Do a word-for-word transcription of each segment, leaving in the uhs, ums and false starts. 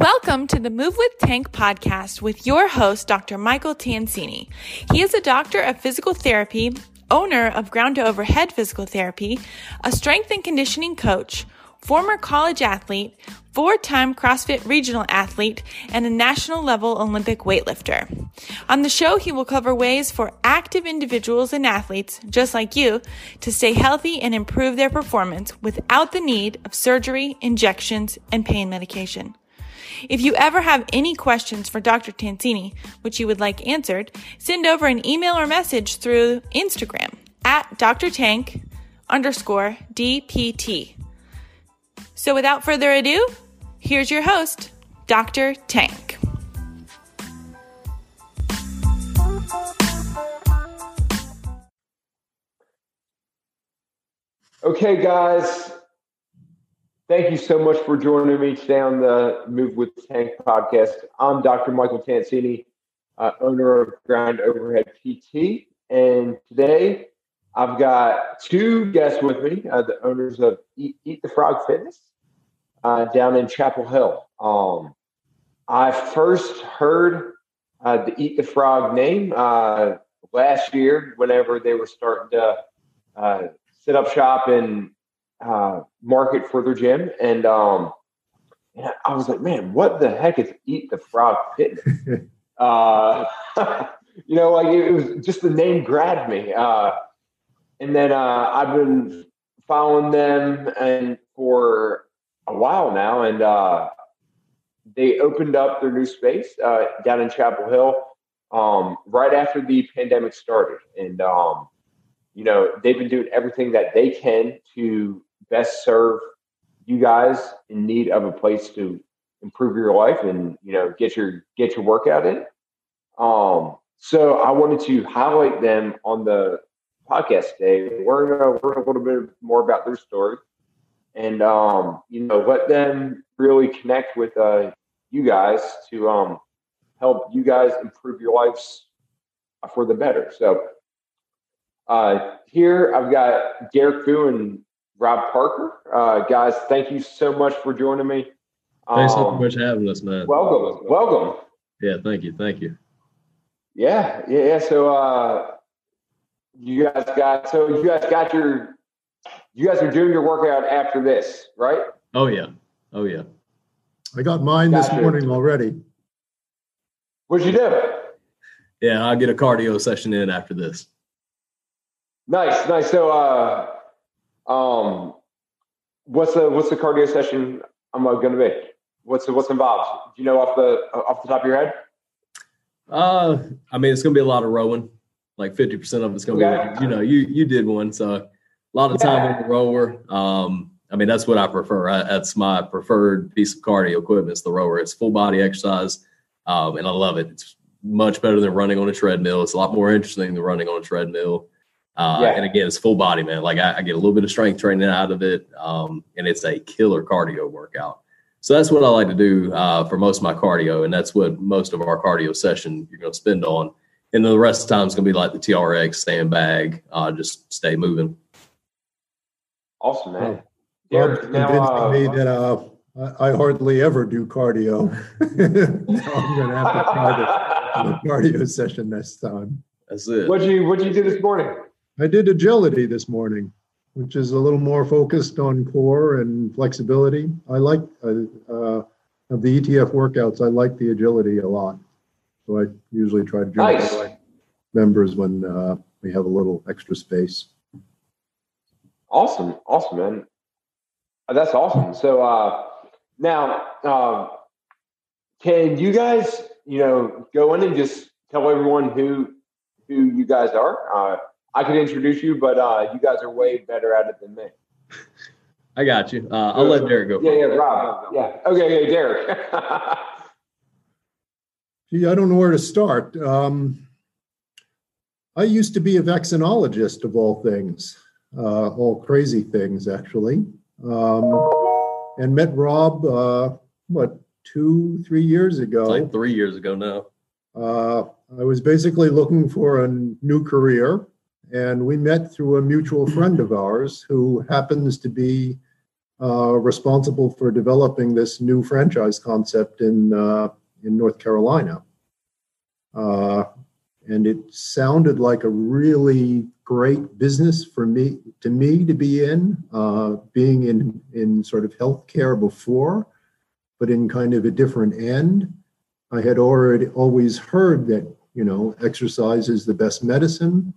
Welcome to the Move with Tank podcast with your host, Doctor Michael Tancini. He is a doctor of physical therapy, owner of Ground to Overhead Physical Therapy, a strength and conditioning coach, former college athlete, four-time CrossFit regional athlete, and a national-level Olympic weightlifter. On the show, he will cover ways for active individuals and athletes, just like you, to stay healthy and improve their performance without the need of surgery, injections, and pain medication. If you ever have any questions for Doctor Tancini, which you would like answered, send over an email or message through Instagram at drtank underscore dpt. So without further ado, here's your host, Doctor Tank. Okay, guys. Thank you so much for joining me today on the Move with Tank podcast. I'm Doctor Michael Tancini, uh, owner of Ground Overhead P T. And today I've got two guests with me, uh, the owners of Eat, Eat the Frog Fitness uh, down in Chapel Hill. Um, I first heard uh, the Eat the Frog name uh, last year whenever they were starting to uh, set up shop and Uh, market for their gym. And, um, and I was like, man, what the heck is Eat the Frog Fitness? uh, you know, like it was just the name grabbed me. Uh, and then uh, I've been following them and for a while now. And uh, they opened up their new space uh, down in Chapel Hill um, right after the pandemic started. And, um, you know, they've been doing everything that they can to best serve you guys in need of a place to improve your life and, you know, get your, get your workout in. Um, so I wanted to highlight them on the podcast today. We're going to learn a little bit more about their story and, um, you know, let them really connect with uh, you guys to um, help you guys improve your lives for the better. So uh, here I've got Derek Fu and Rob Parker. Uh, guys, thank you so much for joining me. Um, Thanks so much for having us, man. Welcome. Welcome. Yeah, thank you. Thank you. Yeah, yeah, yeah. So uh, you guys got so you guys got your you guys are doing your workout after this, right? Oh yeah. Oh yeah. I got mine got this you. morning already. What'd you do? Yeah, I'll get a cardio session in after this. Nice, nice. So uh Um, what's the, what's the cardio session I'm going to be? What's the, what's involved? Do you know off the, off the top of your head? Uh, I mean, it's going to be a lot of rowing, like fifty percent of it's going to okay. be, you know, you, you did one. So a lot of time yeah. in the rower. Um, I mean, that's what I prefer. I, that's my preferred piece of cardio equipment is the rower. It's full body exercise. Um, and I love it. It's much better than running on a treadmill. It's a lot more interesting than running on a treadmill. Uh, yeah. And again, it's full body, man. Like I, I get a little bit of strength training out of it. Um, and it's a killer cardio workout. So that's what I like to do uh, for most of my cardio. And that's what most of our cardio session you're going to spend on. And then the rest of the time is going to be like the T R X, sandbag, uh, just stay moving. Awesome, man. Yeah. Rob's convincing me that uh, I hardly ever do cardio. So I'm going to have to try the, the cardio session this time. That's it. What'd you, what'd you do this morning? I did agility this morning, which is a little more focused on core and flexibility. I like uh, uh, of the E T F workouts. I like the agility a lot, so I usually try to join nice. my members when uh, we have a little extra space. Awesome, awesome, man. That's awesome. So uh, now, uh, can you guys, you know, go in and just tell everyone who who you guys are? Uh, I could introduce you, but uh, you guys are way better at it than me. I got you. Uh, I'll let Derek go. Yeah, yeah, Rob. Yeah. Okay, yeah, Derek. Gee, I don't know where to start. Um, I used to be a vaccinologist of all things, uh, all crazy things, actually, um, and met Rob, uh, what, two, three years ago? It's like three years ago now. Uh, I was basically looking for a new career. And we met through a mutual friend of ours who happens to be uh, responsible for developing this new franchise concept in uh, in North Carolina. Uh, and it sounded like a really great business for me to me to be in, uh, being in, in sort of healthcare before, but in kind of a different end. I had already always heard that, you know, exercise is the best medicine.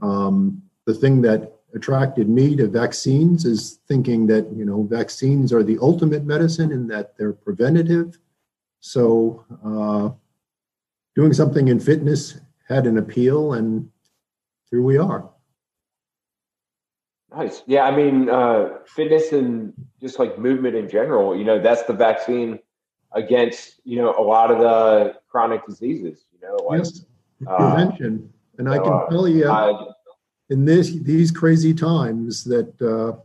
Um, the thing that attracted me to vaccines is thinking that, you know, vaccines are the ultimate medicine and that they're preventative. So uh, doing something in fitness had an appeal, and here we are. Nice. Yeah, I mean, uh, fitness and just like movement in general, you know, that's the vaccine against, you know, a lot of the chronic diseases, you know, like yes, prevention. Uh, And I can tell you, in this, these crazy times, that, uh,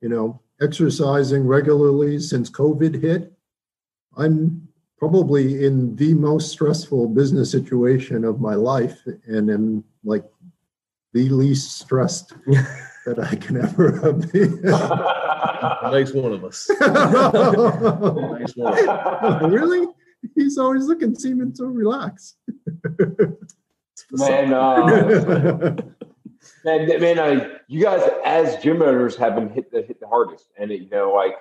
you know, exercising regularly since COVID hit, I'm probably in the most stressful business situation of my life, and am like the least stressed that I can ever be. Makes one of us. Makes one of us. Really? He's always looking, seeming so relaxed. Man, uh, man, man, uh, you guys as gym owners have been hit the hit the hardest, and it, you know, like,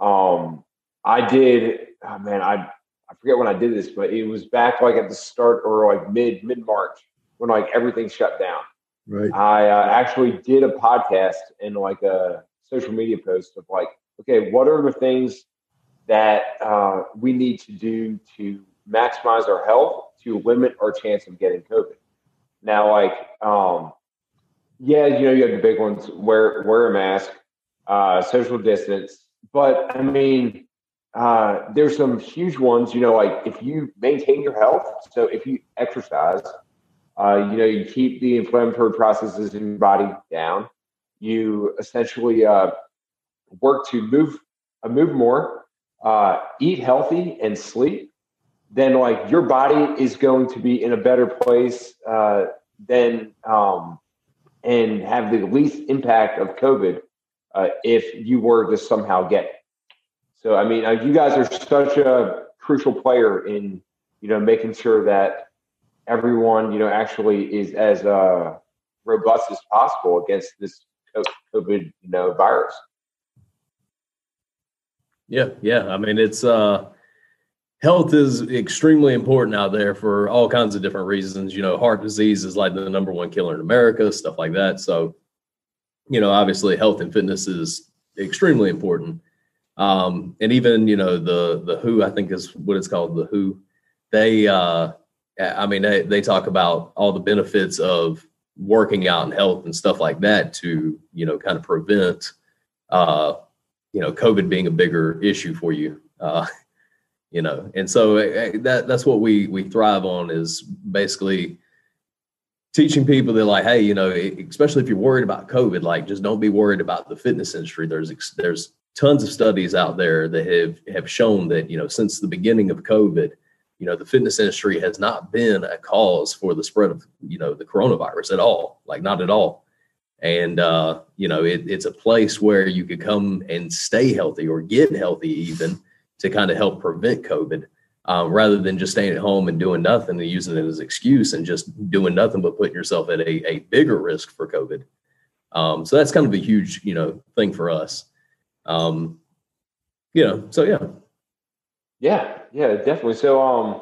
um, I did, oh, man, I I forget when I did this, but it was back like at the start or like mid mid March when like everything shut down. Right. I uh, actually did a podcast and like a social media post of like, okay, what are the things that uh, we need to do to maximize our health to limit our chance of getting COVID. Now, like, um, yeah, you know, you have the big ones, wear, wear a mask, uh, social distance. But I mean, uh, there's some huge ones, you know, like if you maintain your health, so if you exercise, uh, you know, you keep the inflammatory processes in your body down, you essentially uh, work to move, uh, move more, uh, eat healthy and sleep, then like your body is going to be in a better place uh, than um, and have the least impact of COVID uh, if you were to somehow get it. So, I mean, uh, you guys are such a crucial player in, you know, making sure that everyone, you know, actually is as uh, robust as possible against this COVID, you know, virus. Yeah. Yeah. I mean, it's, uh, health is extremely important out there for all kinds of different reasons. You know, heart disease is like the number one killer in America, stuff like that. So, you know, obviously health and fitness is extremely important. Um, and even, you know, the the W H O, I think is what it's called, the W H O, they, uh, I mean, they, they talk about all the benefits of working out and health and stuff like that to, you know, kind of prevent, uh, you know, COVID being a bigger issue for you. Uh You know, and so that that's what we we thrive on, is basically teaching people that, like, hey, you know, especially if you're worried about COVID, like, just don't be worried about the fitness industry. There's there's tons of studies out there that have have shown that, you know, since the beginning of COVID, you know, the fitness industry has not been a cause for the spread of, you know, the coronavirus at all, like not at all. And, uh, you know, it, it's a place where you could come and stay healthy or get healthy even, to kind of help prevent COVID, um, rather than just staying at home and doing nothing and using it as an excuse and just doing nothing but putting yourself at a, a bigger risk for COVID. Um, so that's kind of a huge, you know, thing for us. Um, you know, so yeah. Yeah, yeah, definitely. So um,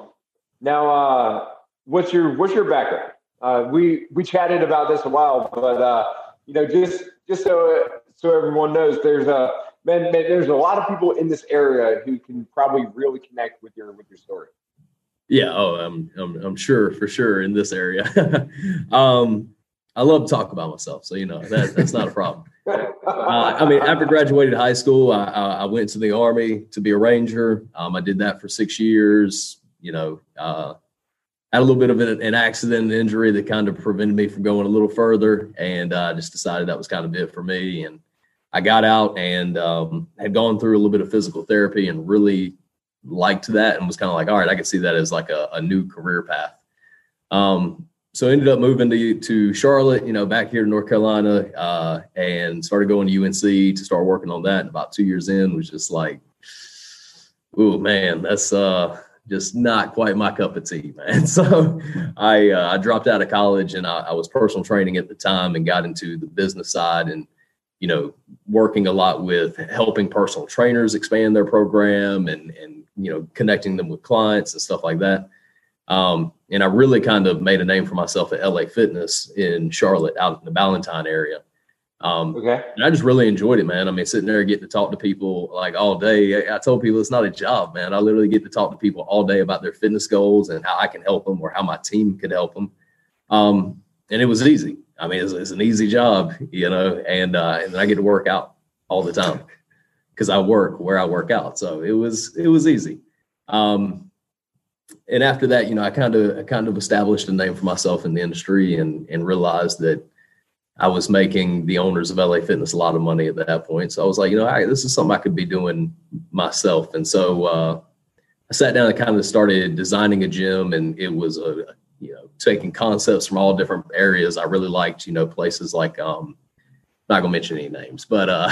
now uh, what's your what's your background? Uh, we we chatted about this a while, but uh, you know, just just so so everyone knows, there's a Man, man, there's a lot of people in this area who can probably really connect with your with your story. Yeah, oh, I'm I'm, I'm sure for sure in this area. um, I love to talk about myself, so you know that that's not a problem. uh, I mean, after graduated high school, I, I went to the Army to be a Ranger. Um, I did that for six years. You know, uh, had a little bit of an, an accident, an injury that kind of prevented me from going a little further, and I uh, just decided that was kind of it for me. And I got out and um, had gone through a little bit of physical therapy and really liked that, and was kind of like, all right, I could see that as like a, a new career path. Um, so ended up moving to, to Charlotte, you know, back here to North Carolina, uh, and started going to U N C to start working on that. And about two years in, was just like, oh man, that's uh, just not quite my cup of tea, man. So I uh, I dropped out of college, and I, I was personal training at the time, and got into the business side, and you know, working a lot with helping personal trainers expand their program, and and you know, connecting them with clients and stuff like that. Um, and I really kind of made a name for myself at L A Fitness in Charlotte, out in the Ballantyne area. Um, okay. And I just really enjoyed it, man. I mean, sitting there getting to talk to people like all day. I, I told people it's not a job, man. I literally get to talk to people all day about their fitness goals and how I can help them or how my team could help them. Um, and it was easy. I mean, it's, it's an easy job, you know, and, uh, and then I get to work out all the time because I work where I work out. So it was, it was easy. Um, And after that, you know, I kind of I kind of established a name for myself in the industry, and and realized that I was making the owners of L A Fitness a lot of money at that point. So I was like, you know, right, this is something I could be doing myself. And so uh, I sat down and kind of started designing a gym, and it was, a, you know, taking concepts from all different areas. I really liked, you know, places like, um, not going to mention any names, but uh,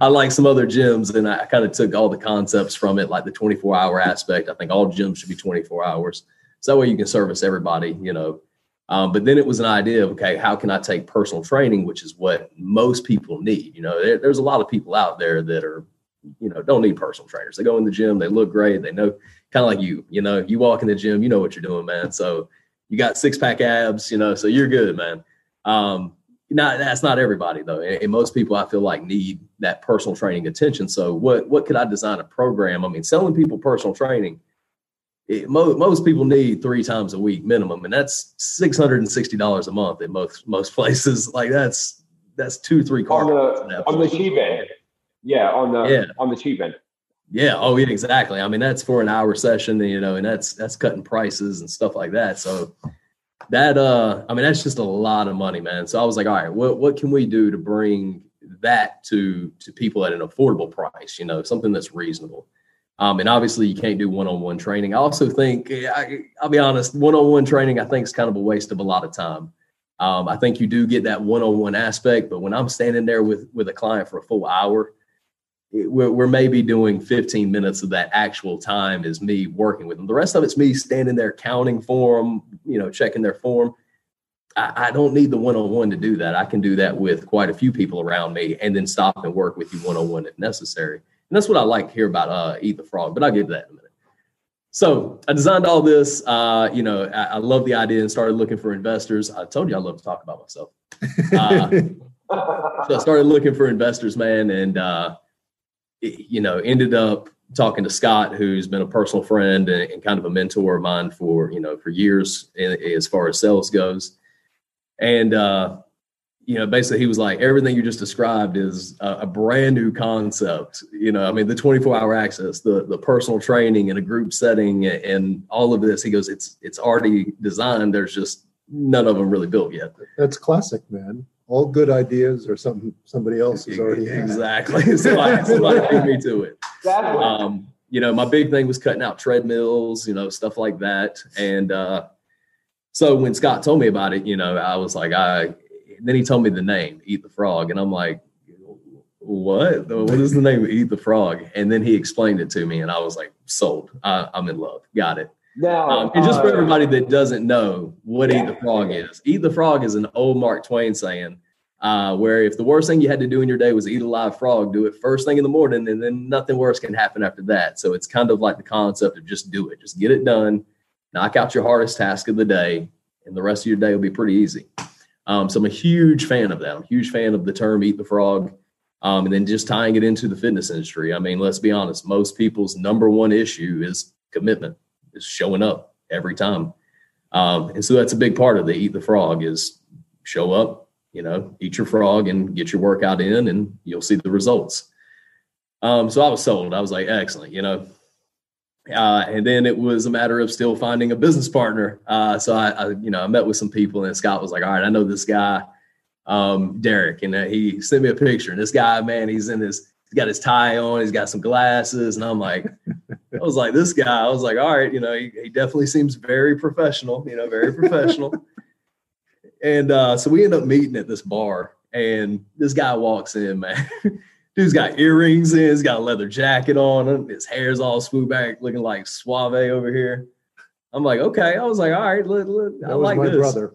I like some other gyms, and I kind of took all the concepts from it, like the twenty-four hour aspect. I think all gyms should be twenty-four hours. So that way you can service everybody, you know. Um, but then it was an idea of, okay, how can I take personal training, which is what most people need? You know, there, there's a lot of people out there that are, you know, don't need personal trainers. They go in the gym, they look great. They know, kind of like you, you know, you walk in the gym, you know what you're doing, man. So you got six pack abs, you know, so you're good, man. Um, Not, that's not everybody, though. And most people, I feel like, need that personal training attention. So what what could I design a program? I mean, selling people personal training, it, mo- most people need three times a week minimum. And that's six hundred sixty dollars a month at most most places. Like that's that's two, three cars. On the, on the cheap end. Yeah, on the yeah. on the cheap end. Yeah. Oh, yeah, exactly. I mean, that's for an hour session, you know, and that's that's cutting prices and stuff like that. So that, uh, I mean, that's just a lot of money, man. So I was like, all right, what, what can we do to bring that to, to people at an affordable price, you know, something that's reasonable. Um, and obviously you can't do one-on-one training. I also think, I, I'll be honest, one-on-one training, I think is kind of a waste of a lot of time. Um, I think you do get that one-on-one aspect, but when I'm standing there with, with a client for a full hour, it, we're, we're maybe doing fifteen minutes of that actual time is me working with them. The rest of it's me standing there counting for them, you know, checking their form. I, I don't need the one-on-one to do that. I can do that with quite a few people around me and then stop and work with you one-on-one if necessary. And that's what I like here about uh, Eat the Frog, but I'll get to that in a minute. So I designed all this. Uh, you know, I, I love the idea and started looking for investors. I told you I love to talk about myself. Uh, so I started looking for investors, man. And, uh, you know, ended up talking to Scott, who's been a personal friend and, and kind of a mentor of mine for, you know, for years in, as far as sales goes. And, uh, you know, basically he was like, everything you just described is a, a brand new concept. You know, I mean, the twenty-four hour access, the the personal training in a group setting and, and all of this, he goes, it's, it's already designed. There's just none of them really built yet. That's classic, man. All good ideas or something somebody else has already had. Exactly. Somebody, somebody beat me to it. Um, you know, my big thing was cutting out treadmills, you know, stuff like that. And uh, so when Scott told me about it, you know, I was like, I, then he told me the name, Eat the Frog. And I'm like, what? What is the name of Eat the Frog? And then he explained it to me and I was like, sold. I, I'm in love. Got it. Now, um, and just for everybody that doesn't know what yeah. Eat the Frog is, Eat the Frog is an old Mark Twain saying uh, where if the worst thing you had to do in your day was eat a live frog, do it first thing in the morning and then nothing worse can happen after that. So it's kind of like the concept of just do it, just get it done, knock out your hardest task of the day and the rest of your day will be pretty easy. Um, so I'm a huge fan of that. I'm a huge fan of the term Eat the Frog. Um, and then just tying it into the fitness industry. I mean, let's be honest. Most people's number one issue is commitment. Is showing up every time. Um, and so that's a big part of the Eat the Frog is show up, you know, eat your frog and get your workout in and you'll see the results. Um, so I was sold. I was like, excellent, you know. Uh, and then it was a matter of still finding a business partner. Uh, so I, I, you know, I met with some people and Scott was like, all right, I know this guy, um, Derek, and uh, he sent me a picture and this guy, man, he's in this, he's got his tie on, he's got some glasses. And I'm like, I was like, this guy, I was like, all right, you know, he, he definitely seems very professional, you know, very professional. And uh, so we end up meeting at this bar, and this guy walks in, man. Dude's got earrings in, he's got a leather jacket on, his hair's all swooped back, looking like Suave over here. I'm like, okay. I was like, all right, let, let, I like this. That was my brother.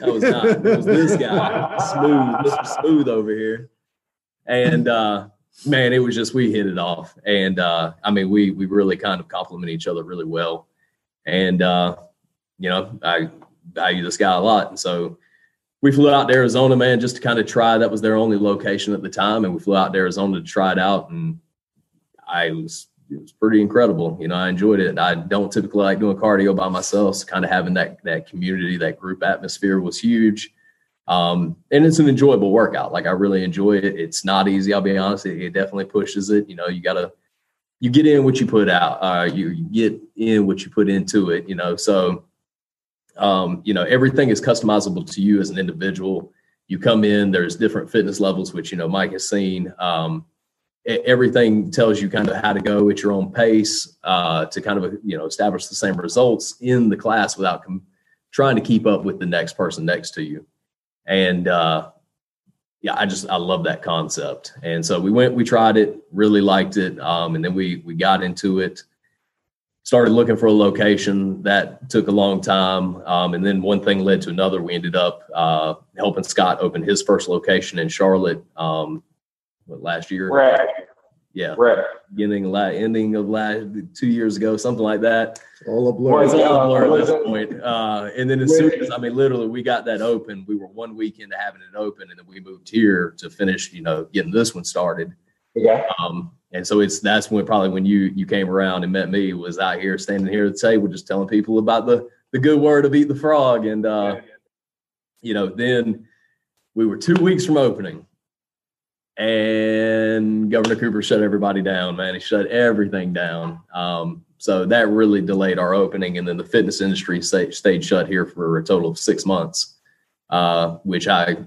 That was not. It was this guy, Smooth, Mister Smooth over here. And uh, man, it was just, we hit it off. And uh, I mean, we we really kind of complement each other really well. And uh, you know, I value this guy a lot. And so we flew out to Arizona, man, just to kind of try. That was their only location at the time, and we flew out to Arizona to try it out. And I was. It was pretty incredible. You know, I enjoyed it. I don't typically like doing cardio by myself. So kind of having that, that community, that group atmosphere was huge. Um, and it's an enjoyable workout. Like I really enjoy it. It's not easy. I'll be honest. It, it definitely pushes it. You know, you gotta, you get in what you put out, uh, you, you get in what you put into it, you know? So, um, you know, everything is customizable to you as an individual. You come in, there's different fitness levels, which, you know, Mike has seen, um, everything tells you kind of how to go at your own pace uh, to kind of, you know, establish the same results in the class without com- trying to keep up with the next person next to you. And uh, yeah, I just, I love that concept. And so we went, we tried it, really liked it. Um, and then we, we got into it, started looking for a location. That took a long time. Um, and then one thing led to another. We ended up uh, helping Scott open his first location in Charlotte. Um, What, last year? Right. Yeah. Right. Beginning, la- ending of last two years ago, something like that. It's all a blur. It's all a blur at this point. Uh, and then as soon as, I mean, literally we got that open, we were one week into having it open, and then we moved here to finish, you know, getting this one started. Yeah. Um, and so it's, that's when probably when you, you came around and met me, was out here standing here at the table, just telling people about the, the good word of Eat the Frog. And, uh, yeah, yeah. you know, then we were two weeks from opening. And Governor Cooper shut everybody down, man. He shut everything down. Um, so that really delayed our opening. And then the fitness industry stay, stayed shut here for a total of six months, uh, which I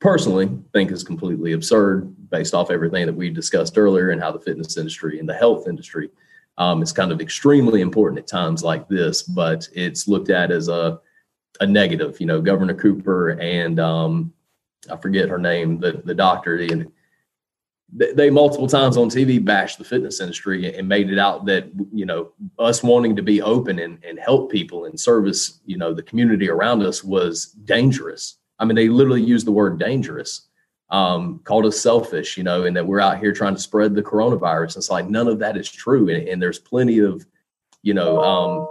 personally think is completely absurd based off everything that we discussed earlier and how the fitness industry and the health industry um, is kind of extremely important at times like this. But it's looked at as a, a negative. You know, Governor Cooper and um, I forget her name, the, the doctor, and they multiple times on T V bashed the fitness industry and made it out that, you know, us wanting to be open and, and help people and service, you know, the community around us was dangerous. I mean, they literally used the word dangerous, um, called us selfish, you know, and that we're out here trying to spread the coronavirus. It's like, none of that is true. And, and there's plenty of, you know, um,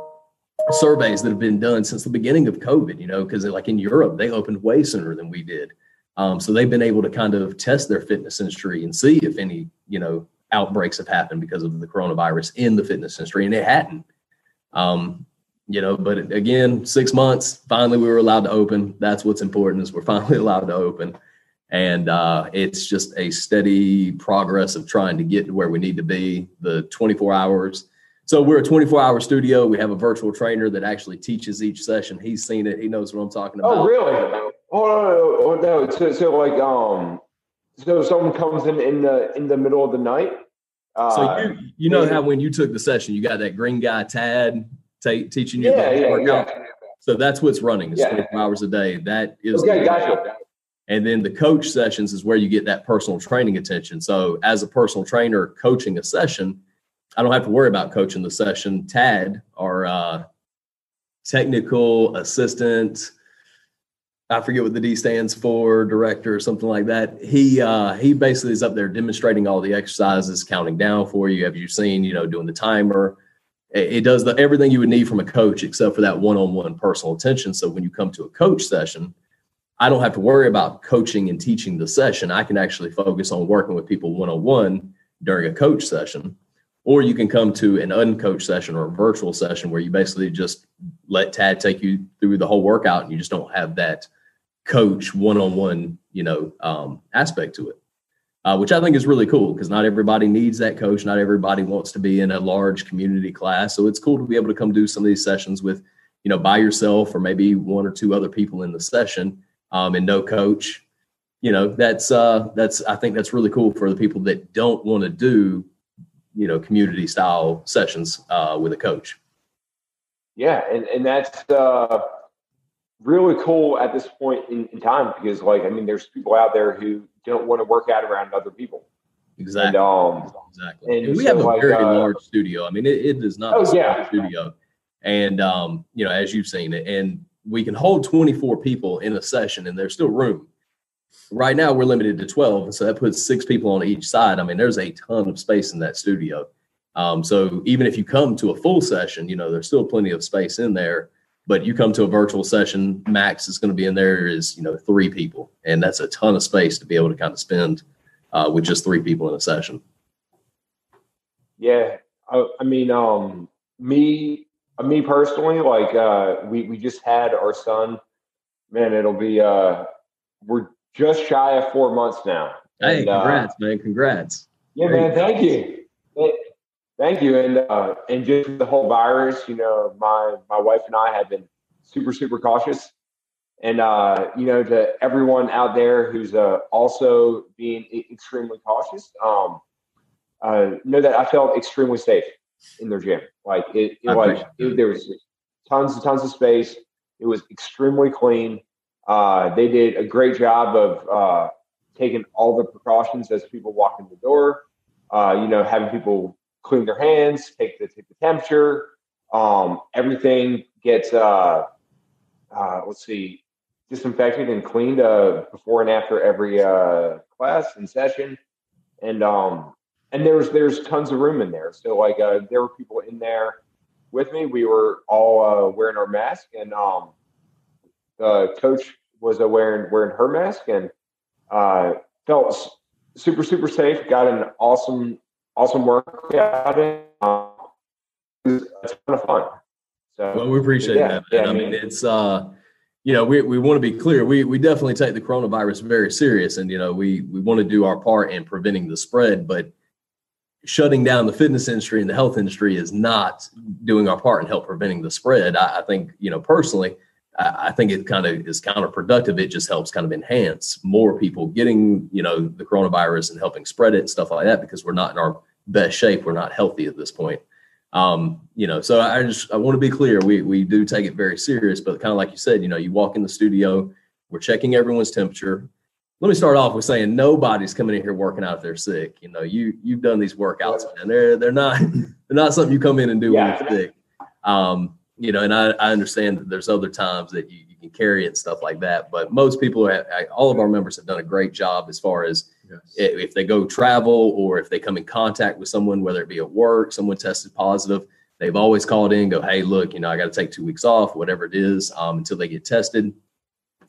surveys that have been done since the beginning of COVID, you know, because like in Europe, they opened way sooner than we did. Um, so they've been able to kind of test their fitness industry and see if any, you know, outbreaks have happened because of the coronavirus in the fitness industry. And it hadn't, um, you know, but again, six months, finally, we were allowed to open. That's what's important, is we're finally allowed to open. And uh, it's just a steady progress of trying to get to where we need to be, the twenty-four hours. So we're a twenty-four hour studio. We have a virtual trainer that actually teaches each session. He's seen it. He knows what I'm talking about. Oh, really? Oh no, no, no. So, so like, um, so someone comes in in the in the middle of the night. Uh, so you you know how when you took the session, you got that green guy Tad t- teaching you. Yeah, yeah, yeah, yeah. So that's what's running. It's yeah. twenty-four hours a day. That is okay. Gotcha. And then the coach sessions is where you get that personal training attention. So as a personal trainer coaching a session, I don't have to worry about coaching the session. Tad, our uh, technical assistant. I forget what the D stands for, director or something like that. He uh, he basically is up there demonstrating all the exercises, counting down for you. Have you seen, you know, doing the timer? It, it does the, everything you would need from a coach except for that one-on-one personal attention. So when you come to a coach session, I don't have to worry about coaching and teaching the session. I can actually focus on working with people one-on-one during a coach session. Or you can come to an uncoached session or a virtual session where you basically just let Tad take you through the whole workout and you just don't have that coach one-on-one, you know, um, aspect to it, uh, which I think is really cool because not everybody needs that coach. Not everybody wants to be in a large community class. So it's cool to be able to come do some of these sessions with, you know, by yourself or maybe one or two other people in the session um, and no coach. You know, that's uh, that's I think that's really cool for the people that don't want to do, you know, community style sessions uh, with a coach. Yeah. And, and that's, uh, really cool at this point in, in time, because like, I mean, there's people out there who don't want to work out around other people. Exactly. And, um, exactly. And, and we so have a like, very uh, large studio. I mean, it, it is not oh, a yeah. studio. And, um, you know, as you've seen it, and we can hold twenty-four people in a session and there's still room. Right now we're limited to twelve. And so that puts six people on each side. I mean, there's a ton of space in that studio. Um, so even if you come to a full session, you know, there's still plenty of space in there, but you come to a virtual session, max is going to be in there is, you know, three people. And that's a ton of space to be able to kind of spend uh, with just three people in a session. Yeah. I, I mean, um, me, me personally, like, uh, we, we just had our son, man, it'll be, uh, we're just shy of four months now. Hey, and, congrats, uh, man. Congrats. Yeah, man. Thank you. Thank you. And, uh, and just the whole virus, you know, my, my wife and I have been super, super cautious. And, uh, you know, to everyone out there who's, uh, also being extremely cautious, um, uh, know that I felt extremely safe in their gym. Like it, it like it, there was tons and tons of space. It was extremely clean. Uh, they did a great job of uh, taking all the precautions as people walk in the door. Uh, you know, having people clean their hands, take the take the temperature. Um, everything gets uh, uh, let's see, disinfected and cleaned uh, before and after every uh, class and session. And um, and there's there's tons of room in there. So like uh, there were people in there with me. We were all uh, wearing our mask, and um, the coach was uh, wearing wearing her mask, and uh, felt super super safe. Got an awesome awesome workout. In. Um, it was a ton of fun. So, well, we appreciate yeah, that. Man. Yeah, I mean, it's uh, you know, we we want to be clear. We we definitely take the coronavirus very serious, and you know, we we want to do our part in preventing the spread. But shutting down the fitness industry and the health industry is not doing our part in help preventing the spread. I, I think you know personally. I think it kind of is counterproductive. It just helps kind of enhance more people getting, you know, the coronavirus and helping spread it and stuff like that, because we're not in our best shape. We're not healthy at this point. Um, you know, so I just, I want to be clear. We, we do take it very serious, but kind of like you said, you know, you walk in the studio, we're checking everyone's temperature. Let me start off with saying nobody's coming in here working out if they're sick. You know, you, you've done these workouts and they're, they're not, they're not something you come in and do yeah. when you're sick. Um, You know, and I, I understand that there's other times that you, you can carry it and stuff like that. But most people, have, all of our members have done a great job as far as yes. if they go travel or if they come in contact with someone, whether it be at work, someone tested positive, they've always called in and go, hey, look, you know, I got to take two weeks off, whatever it is, um, until they get tested.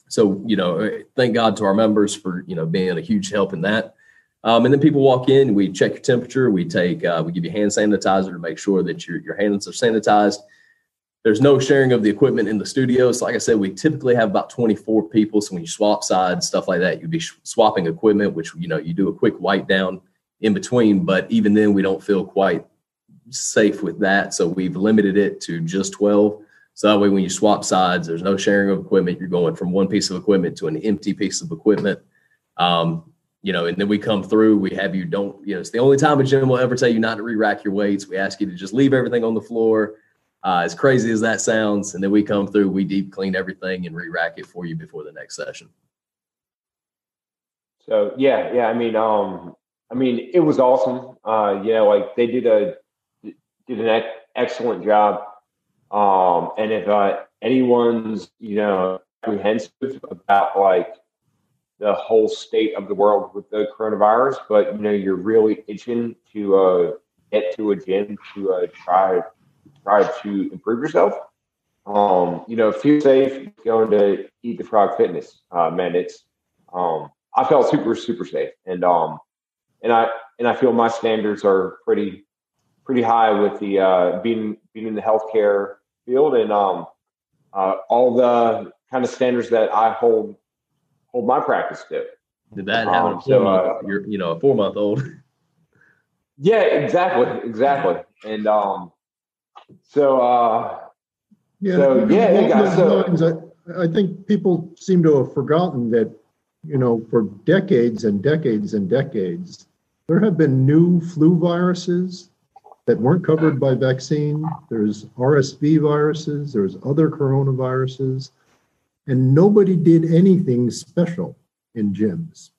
So, you know, thank God to our members for, you know, being a huge help in that. Um, and then people walk in, we check your temperature. We take uh, we give you hand sanitizer to make sure that your, your hands are sanitized. There's no sharing of the equipment in the studio. So like I said, we typically have about twenty-four people. So when you swap sides, stuff like that, you'd be sh- swapping equipment, which, you know, you do a quick wipe down in between. But even then, we don't feel quite safe with that. So we've limited it to just twelve. So that way, when you swap sides, there's no sharing of equipment. You're going from one piece of equipment to an empty piece of equipment. Um, you know, and then we come through, we have you don't, you know, it's the only time a gym will ever tell you not to re-rack your weights. We ask you to just leave everything on the floor. Uh, as crazy as that sounds. And then we come through, we deep clean everything and re-rack it for you before the next session. So, yeah, yeah. I mean, um, I mean, it was awesome. Uh, you know, like they did a, did an ex- excellent job. Um, and if uh, anyone's, you know, apprehensive about like the whole state of the world with the coronavirus, but you know, you're really itching to uh, get to a gym to uh, try try to improve yourself. Um, you know, feel safe going to Eat the Frog Fitness. Uh, man, it's, um, I felt super, super safe. And, um, and I, and I feel my standards are pretty, pretty high with the, uh, being, being in the healthcare field and, um, uh, all the kind of standards that I hold, hold my practice to. Did that happen? Um, so, uh, you're, you know, a four month old. Yeah, exactly. Exactly. And, um, So, uh, yeah, so, yeah, yeah guys, so. I, I think people seem to have forgotten that, you know, for decades and decades and decades, there have been new flu viruses that weren't covered by vaccine. There's R S V viruses, there's other coronaviruses. And nobody did anything special in gyms.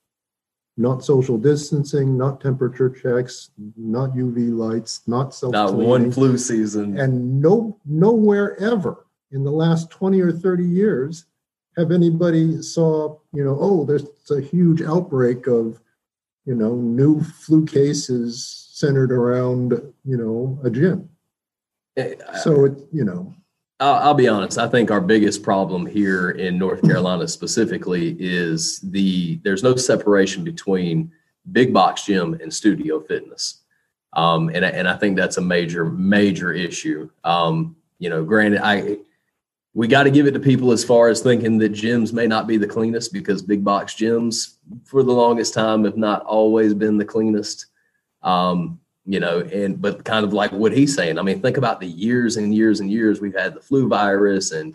Not social distancing, not temperature checks, not U V lights, not self-cleaning. Not one flu season. And no, nowhere ever in the last twenty or thirty years have anybody saw, you know, oh, there's a huge outbreak of, you know, new flu cases centered around, you know, a gym. So, it, you know. I'll be honest. I think our biggest problem here in North Carolina specifically is the there's no separation between big box gym and studio fitness, um, and and I think that's a major major issue. Um, you know, granted, I we got to give it to people as far as thinking that gyms may not be the cleanest, because big box gyms for the longest time have not always been the cleanest. Um, You know, and but kind of like what he's saying. I mean, think about the years and years and years we've had the flu virus and,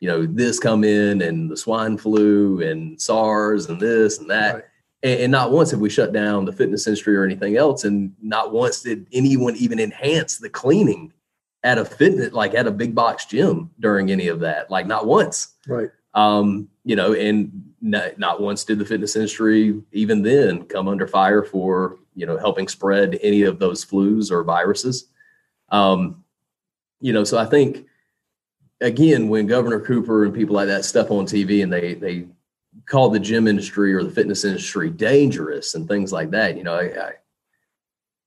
you know, this come in and the swine flu and SARS and this and that. Right. And, and not once have we shut down the fitness industry or anything else. And not once did anyone even enhance the cleaning at a fitness, like at a big box gym during any of that. Like not once. Right. Um, you know, and not, not once did the fitness industry even then come under fire for, you know, helping spread any of those flus or viruses. Um, you know, so I think, again, when Governor Cooper and people like that step on T V and they they call the gym industry or the fitness industry dangerous and things like that, you know, I, I,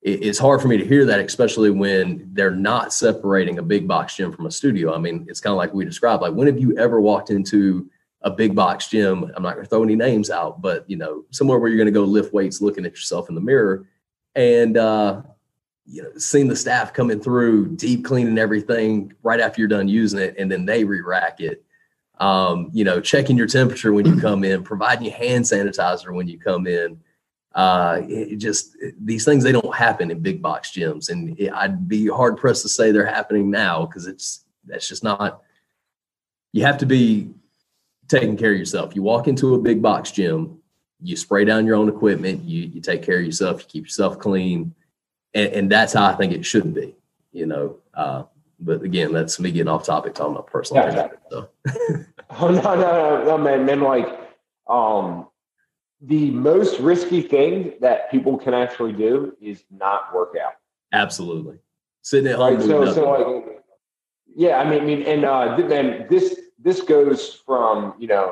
it's hard for me to hear that, especially when they're not separating a big box gym from a studio. I mean, it's kind of like we described, like when have you ever walked into a big box gym? I'm not going to throw any names out, but, you know, somewhere where you're going to go lift weights, looking at yourself in the mirror and, uh, you know, seeing the staff coming through, deep cleaning everything right after you're done using it. And then they re-rack it, um, you know, checking your temperature when you come in, providing you hand sanitizer when you come in. Uh, it just, it, these things, they don't happen in big box gyms. And it, I'd be hard pressed to say they're happening now, because it's, that's just not, you have to be taking care of yourself. You walk into a big box gym, you spray down your own equipment, you you take care of yourself, you keep yourself clean. And, and that's how I think it should be, you know? Uh, but again, that's me getting off topic, talking about personal. No, no. So. oh, no, no, no, no, man, man. Like, um, the most risky thing that people can actually do is not work out. Absolutely. Sitting at home. Right, so, so like, yeah, I mean, I mean, and, uh, and this, This goes from, you know,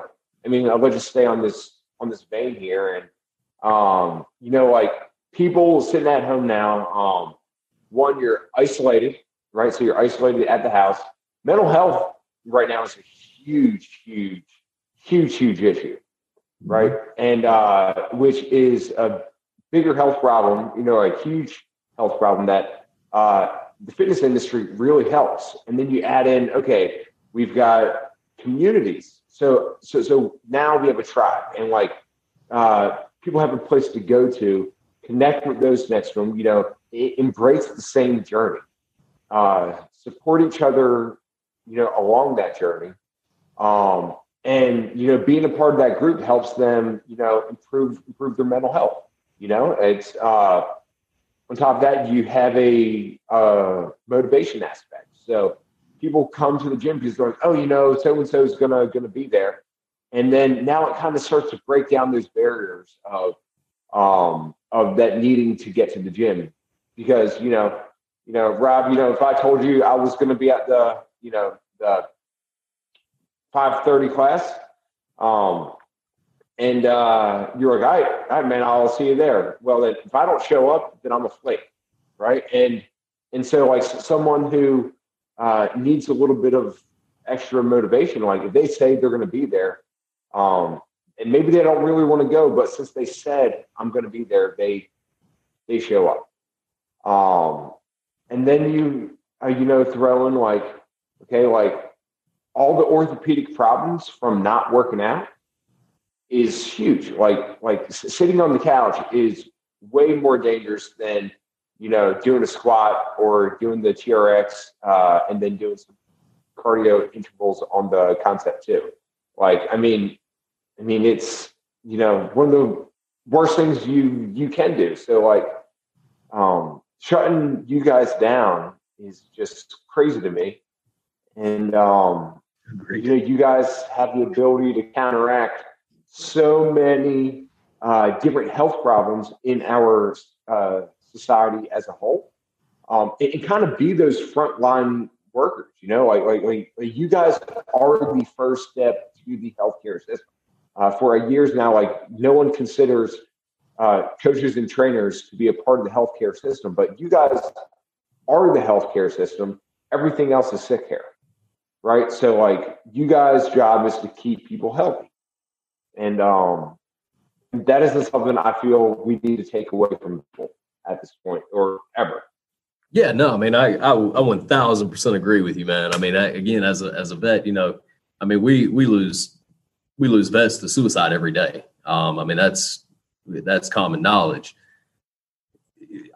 I mean, I'll just stay on this on this vein here. And, um, you know, like people sitting at home now, um, one, you're isolated, right? So you're isolated at the house. Mental health right now is a huge, huge, huge, huge issue, right? And uh, which is a bigger health problem, you know, a huge health problem that uh, the fitness industry really helps. And then you add in, okay, we've got communities. So, so, so now we have a tribe, and like uh, people have a place to go to, connect with those next to them, you know, embrace the same journey, uh, support each other, you know, along that journey. Um, and, you know, being a part of that group helps them, you know, improve, improve their mental health. You know, it's uh, on top of that, you have a uh, motivation aspect. So, people come to the gym because they're like, oh, you know, so-and-so is gonna, gonna be there. And then now it kind of starts to break down those barriers of um, of that needing to get to the gym. Because, you know, you know, Rob, you know, if I told you I was gonna be at the, you know, the five thirty class, um, and uh, you're like, all right, all right, man, I'll see you there. Well, then if I don't show up, then I'm a flake, right? And and so like someone who Uh, needs a little bit of extra motivation. Like if they say they're going to be there, um, and maybe they don't really want to go, but since they said I'm going to be there, they they show up. Um, and then you uh, you know throw in like okay, like all the orthopedic problems from not working out is huge. Like like sitting on the couch is way more dangerous than, you know, doing a squat or doing the T R X uh, and then doing some cardio intervals on the concept too. Like, I mean, I mean, it's, you know, one of the worst things you, you can do. So like um, shutting you guys down is just crazy to me. And um, Agreed. You know, you guys have the ability to counteract so many uh, different health problems in our uh, society as a whole, um, and, and kind of be those frontline workers. You know, like, like, like you guys are the first step to the healthcare system. Uh, for years now, like no one considers uh, coaches and trainers to be a part of the healthcare system, but you guys are the healthcare system. Everything else is sick care, right? So like you guys' job is to keep people healthy. And um, that isn't something I feel we need to take away from people at this point or ever. Yeah, no, I mean, I, I, I one thousand percent agree with you, man. I mean, I, again, as a, as a vet, you know, I mean, we, we lose, we lose vets to suicide every day. Um, I mean, that's, that's common knowledge.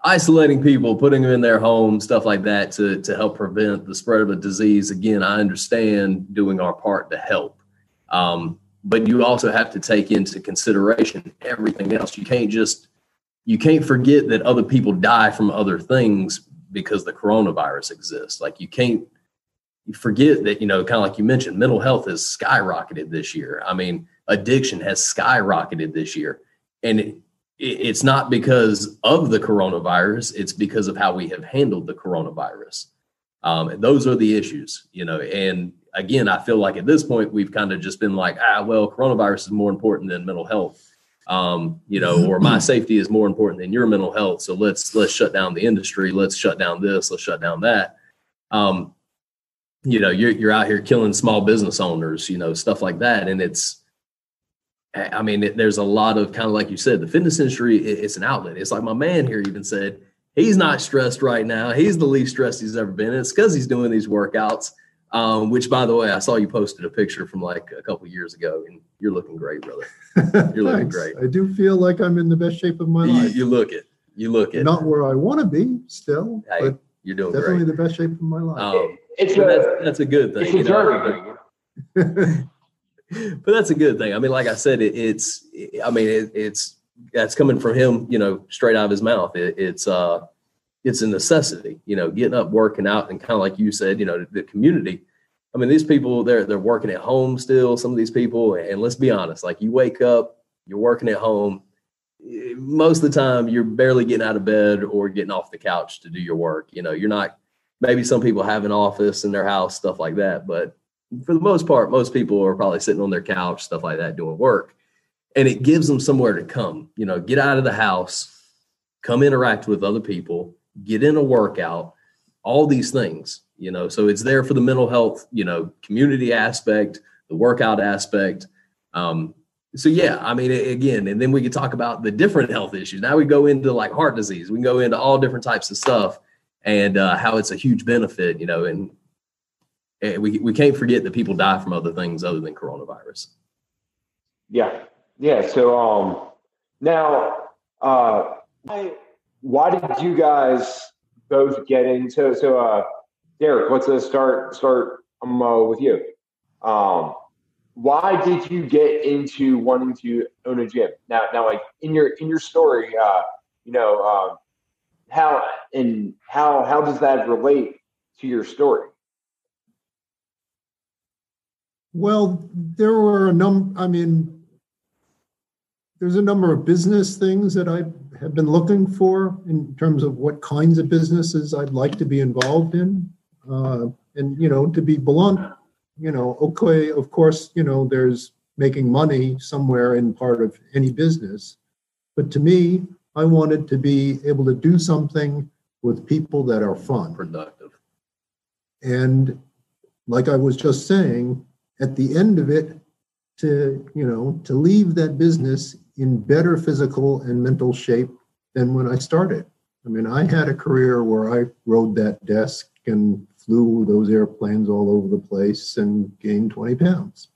Isolating people, putting them in their home, stuff like that to, to help prevent the spread of a disease. Again, I understand doing our part to help. Um, but you also have to take into consideration everything else. You can't just, you can't forget that other people die from other things because the coronavirus exists. Like you can't forget that, you know, kind of like you mentioned, mental health has skyrocketed this year. I mean, addiction has skyrocketed this year. And it, it's not because of the coronavirus. It's because of how we have handled the coronavirus. Um, and those are the issues, you know, and again, I feel like at this point, we've kind of just been like, ah, well, coronavirus is more important than mental health, um, you know, or my safety is more important than your mental health. So let's let's shut down the industry. Let's shut down this. Let's shut down that. Um, you know, you're, you're out here killing small business owners, you know, stuff like that. And it's, I mean, it, there's a lot of kind of like you said, the fitness industry, it, it's an outlet. It's like my man here even said, he's not stressed right now. He's the least stressed he's ever been. It's because he's doing these workouts. Um, which, by the way, I saw you posted a picture from like a couple years ago, and you're looking great, brother. You're looking great. I do feel like I'm in the best shape of my you, life. You look it. You look it. Not where I want to be still, hey, but you're doing definitely great. The best shape of my life. Um, it's a, that's, that's a good thing. It's you know, a journey. But that's a good thing. I mean, like I said, it, it's. It, I mean, it, it's that's coming from him, you know, straight out of his mouth. It, it's. uh It's a necessity, you know, getting up, working out, and kind of like you said, you know, the, the community. I mean, these people, they're they're working at home still, some of these people. And let's be honest, like you wake up, you're working at home. Most of the time, you're barely getting out of bed or getting off the couch to do your work. You know, you're not, maybe some people have an office in their house, stuff like that. But for the most part, most people are probably sitting on their couch, stuff like that, doing work. And it gives them somewhere to come, you know, get out of the house, come interact with other people, get in a workout, all these things, you know, so it's there for the mental health, you know, community aspect, the workout aspect. Um, so, yeah, I mean, again, and then we could talk about the different health issues. Now we go into like heart disease. We can go into all different types of stuff and uh, how it's a huge benefit, you know, and, and we, we can't forget that people die from other things other than coronavirus. Yeah. Yeah. So um, now uh, I, why did you guys both get into? So, uh, Derek, let's uh, start start um, uh, with you. Um, why did you get into wanting to own a gym? Now, now, like in your in your story, uh, you know, uh, how and how how does that relate to your story? Well, there were a number. I mean, there's a number of business things that I have been looking for in terms of what kinds of businesses I'd like to be involved in. Uh, and, you know, to be blunt, you know, okay, of course, you know, there's making money somewhere in part of any business. But to me, I wanted to be able to do something with people that are fun. Productive. And like I was just saying, at the end of it, to, you know, to leave that business in better physical and mental shape than when I started. I mean, I had a career where I rode that desk and flew those airplanes all over the place and gained twenty pounds.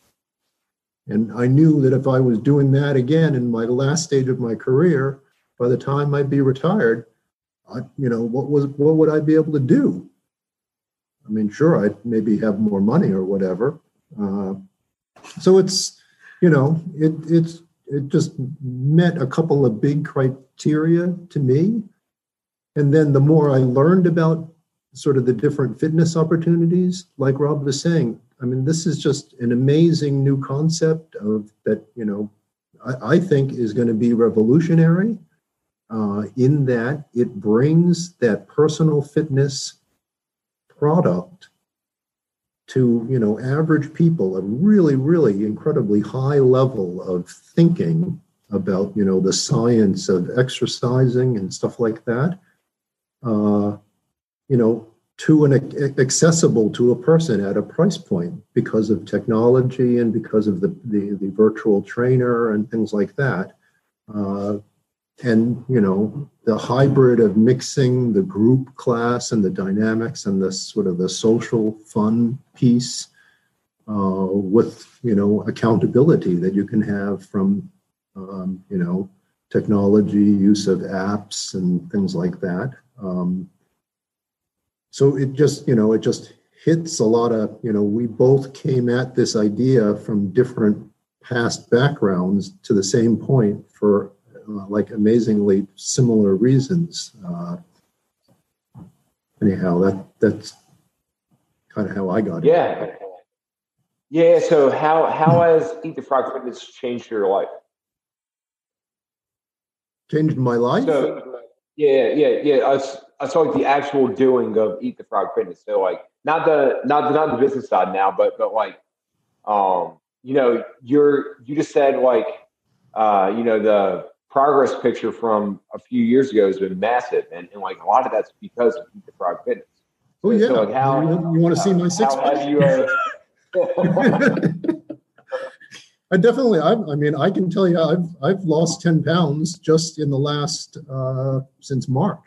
And I knew that if I was doing that again in my last stage of my career, by the time I'd be retired, I, you know, what was what would I be able to do? I mean, sure, I'd maybe have more money or whatever. Uh, so it's, you know, it it's, It just met a couple of big criteria to me. And then the more I learned about sort of the different fitness opportunities, like Rob was saying, I mean, this is just an amazing new concept of that, you know, I, I think is going to be revolutionary uh, in that it brings that personal fitness product to, you know, average people a really, really incredibly high level of thinking about, you know, the science of exercising and stuff like that, uh, you know, to an accessible to a person at a price point because of technology and because of the, the, the virtual trainer and things like that. Uh, and, you know, the hybrid of mixing the group class and the dynamics and the sort of the social fun piece uh, with, you know, accountability that you can have from, um, you know, technology, use of apps and things like that. Um, So it just, you know, it just hits a lot of, you know, we both came at this idea from different past backgrounds to the same point for uh, like amazingly similar reasons. Uh, anyhow, that that's kind of how I got yeah. it. Yeah. Yeah. So how, how has Eat the Frog Fitness changed your life? Changed my life? So, yeah. Yeah. Yeah. I was, I saw like the actual doing of Eat the Frog Fitness. So like not the not the not the business side now, but but like um, you know, you're you just said like uh, you know, the progress picture from a few years ago has been massive, and, and like a lot of that's because of Eat the Frog Fitness. Oh yeah. So, like, how, you, you want to uh, see my six pack? I definitely, I, I mean, I can tell you I've I've lost ten pounds just in the last uh, since March.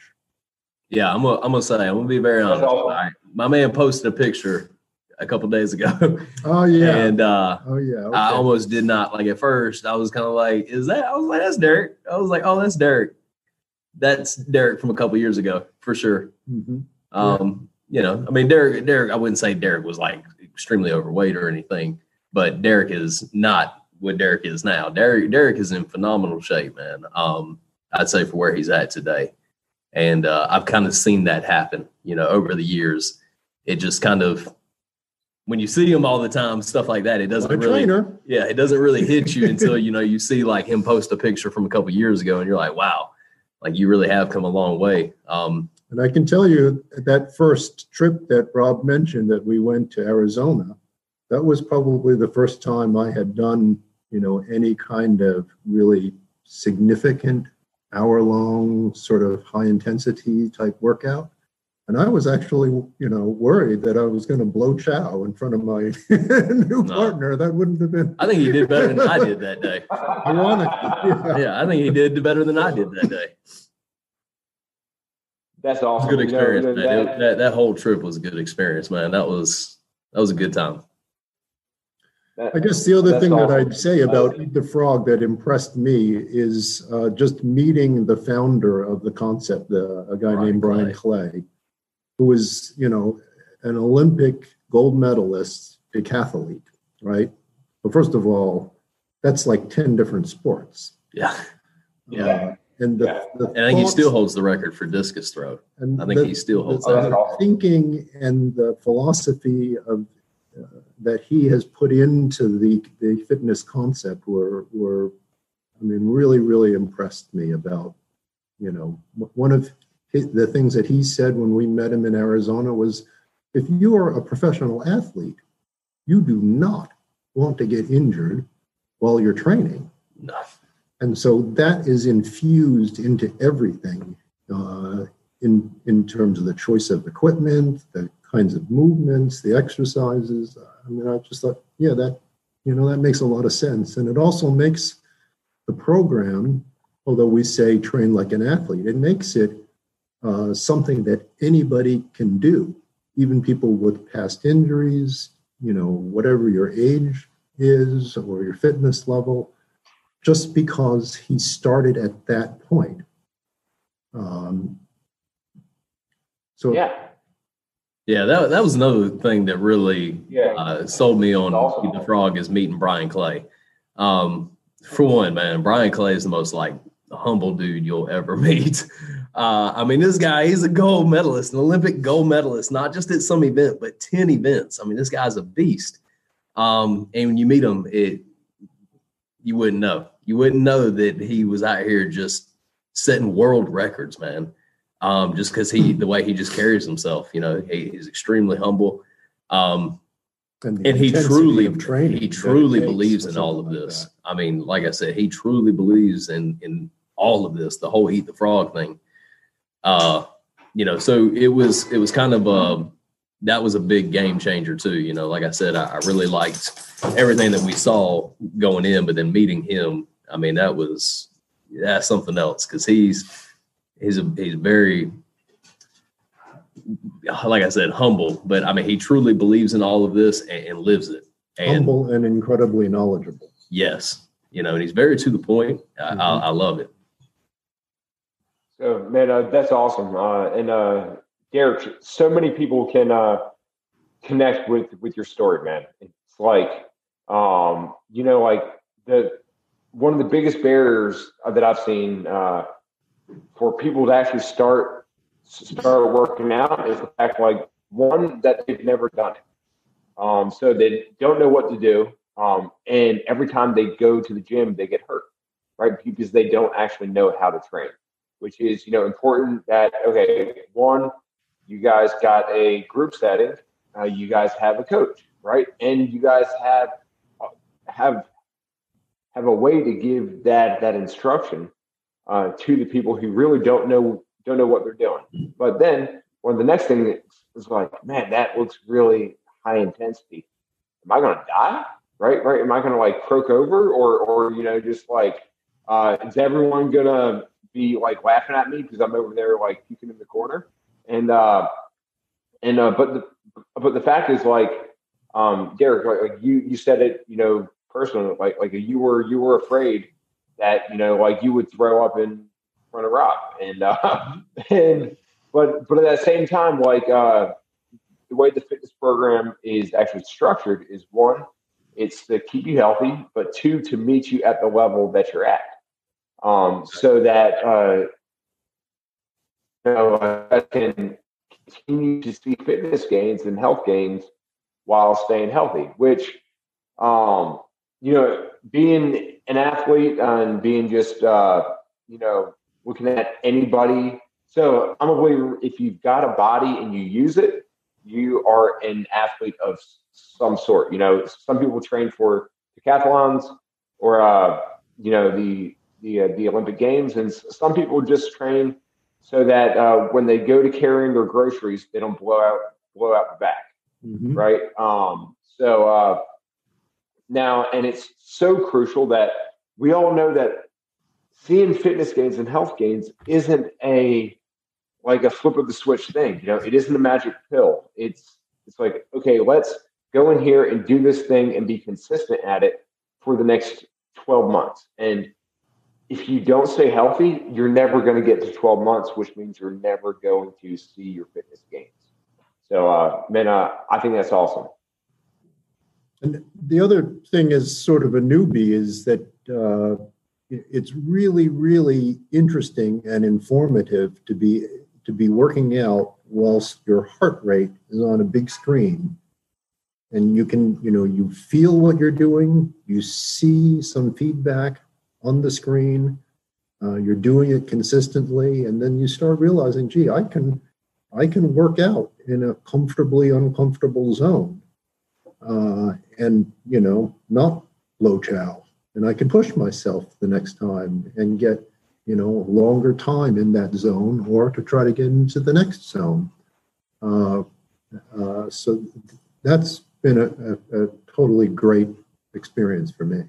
Yeah, I'm gonna, I'm gonna say, I'm gonna be very honest. I, my man posted a picture a couple days ago. Oh yeah, and uh, oh yeah, okay. I almost did not like. At first, I was kind of like, "Is that?" I was like, "That's Derek." I was like, "Oh, that's Derek. That's Derek from a couple years ago for sure." Mm-hmm. Um, yeah. You know, I mean, Derek. Derek. I wouldn't say Derek was like extremely overweight or anything, but Derek is not what Derek is now. Derek. Derek is in phenomenal shape, man. Um, I'd say for where he's at today. And uh, I've kind of seen that happen, you know, over the years. It just kind of, when you see him all the time, stuff like that, it doesn't My really, trainer. yeah, it doesn't really hit you until, you know, you see like him post a picture from a couple of years ago and you're like, wow, like you really have come a long way. Um, and I can tell you that first trip that Rob mentioned that we went to Arizona, that was probably the first time I had done, you know, any kind of really significant hour-long sort of high-intensity type workout, and I was actually, you know, worried that I was going to blow chow in front of my new no. partner. That wouldn't have been. I think he did better than I did that day. Ironically, yeah. yeah, I think he did better than I did that day. That's awesome. It was a good experience, no, no, man. That, it, that that whole trip was a good experience, man. That was that was a good time. That, I guess the other thing awesome. that I'd say about Eat the Frog that impressed me is uh, just meeting the founder of the concept, the, a guy Brian named Brian Clay. Clay, who is, you know, an Olympic gold medalist decathlete, right? But first of all, that's like ten different sports. Yeah. Yeah. Uh, and the, yeah. the and I think he still holds the record for discus throw. And I think the, he still holds the, that. The awesome. thinking and the philosophy of Uh, that he has put into the, the fitness concept were, were, I mean, really, really impressed me about, you know, one of his, the things that he said when we met him in Arizona was, if you are a professional athlete, you do not want to get injured while you're training. No. And so that is infused into everything uh, in, in terms of the choice of equipment, the kinds of movements, the exercises. I mean, I just thought, yeah, that, you know, that makes a lot of sense. And it also makes the program, although we say train like an athlete, it makes it uh, something that anybody can do, even people with past injuries, you know, whatever your age is or your fitness level, just because he started at that point. Um, so yeah. Yeah, that that was another thing that really yeah. uh, sold me on awesome. Eat the Frog is meeting Brian Clay. Um, for one, man, Brian Clay is the most like humble dude you'll ever meet. Uh, I mean, this guy, he's a gold medalist, an Olympic gold medalist, not just at some event, but ten events. I mean, this guy's a beast. Um, and when you meet him, it you wouldn't know. You wouldn't know that he was out here just setting world records, man. Um, just because he the way he just carries himself, you know, he, he's extremely humble. Um, and, and he truly training, he truly believes in all of this. Like I mean, like I said, he truly believes in in all of this, the whole Eat the Frog thing. Uh, you know, so it was it was kind of a that was a big game changer too. You know, like I said, I, I really liked everything that we saw going in, but then meeting him, I mean, that was that's something else because he's he's a, he's very, like I said, humble. But I mean, he truly believes in all of this and, and lives it. And, humble and incredibly knowledgeable. Yes, you know, and he's very to the point. I, mm-hmm. I, I love it. So man, uh, that's awesome, uh, and. Uh, Derek, so many people can uh, connect with, with your story, man. It's like, um, you know, like the one of the biggest barriers that I've seen uh, for people to actually start start working out is the fact, like, one, that they've never done it. Um, so they don't know what to do. Um, and every time they go to the gym, they get hurt, right? Because they don't actually know how to train, which is, you know, important that, okay, one, you guys got a group setting. Uh, you guys have a coach, right? And you guys have have have a way to give that that instruction uh, to the people who really don't know don't know what they're doing. But then, one of the next thing is like, man, that looks really high intensity. Am I going to die? Right? Right? Am I going to like croak over, or or you know, just like uh, is everyone going to be like laughing at me because I'm over there like puking in the corner? And, uh, and, uh, but, the, but the fact is like, um, Derek, like, like you, you said it, you know, personally, like, like you were, you were afraid that, you know, like you would throw up in front of Rob and, uh, and, but, but at that same time, like, uh, the way the fitness program is actually structured is one, it's to keep you healthy, but two, to meet you at the level that you're at. Um, so that, uh, So I can continue to see fitness gains and health gains while staying healthy, which, um, you know, being an athlete and being just, uh, you know, looking at anybody. So I'm a believer if you've got a body and you use it, you are an athlete of some sort. You know, some people train for decathlons or, uh, you know, the, the, uh, the Olympic Games. And some people just train so that uh, when they go to carrying their groceries, they don't blow out blow out the back, mm-hmm. right? Um, so uh, now, and it's so crucial that we all know that seeing fitness gains and health gains isn't a like a flip of the switch thing. You know, it isn't a magic pill. It's it's like, okay, let's go in here and do this thing and be consistent at it for the next twelve months, and if you don't stay healthy, you're never going to get to twelve months, which means you're never going to see your fitness gains. So, uh, man, uh, I think that's awesome. And the other thing as sort of a newbie is that uh, it's really, really interesting and informative to be to be working out whilst your heart rate is on a big screen. And you can, you know, you feel what you're doing. You see some feedback on the screen, uh, you're doing it consistently, and then you start realizing, gee, I can, I can work out in a comfortably uncomfortable zone, uh, and you know, not low chow, and I can push myself the next time and get, you know, a longer time in that zone, or to try to get into the next zone. Uh, uh, so that's been a, a, a totally great experience for me.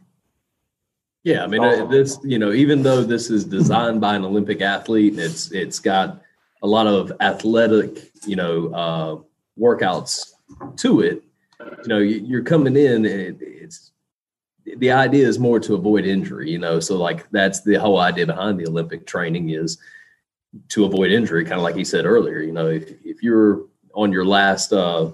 Yeah, I mean, awesome. This, you know, even though this is designed by an Olympic athlete and it's it's got a lot of athletic, you know, uh, workouts to it, you know, you're coming in and it's the idea is more to avoid injury, you know, so like that's the whole idea behind the Olympic training is to avoid injury, kind of like he said earlier, you know, if, if you're on your last uh,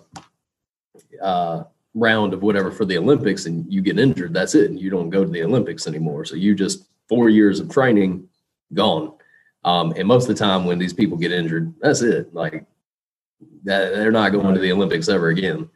uh round of whatever for the Olympics and you get injured, that's it. And you don't go to the Olympics anymore. So you just four years of training gone. Um, and most of the time when these people get injured, that's it. Like that, they're not going to the Olympics ever again.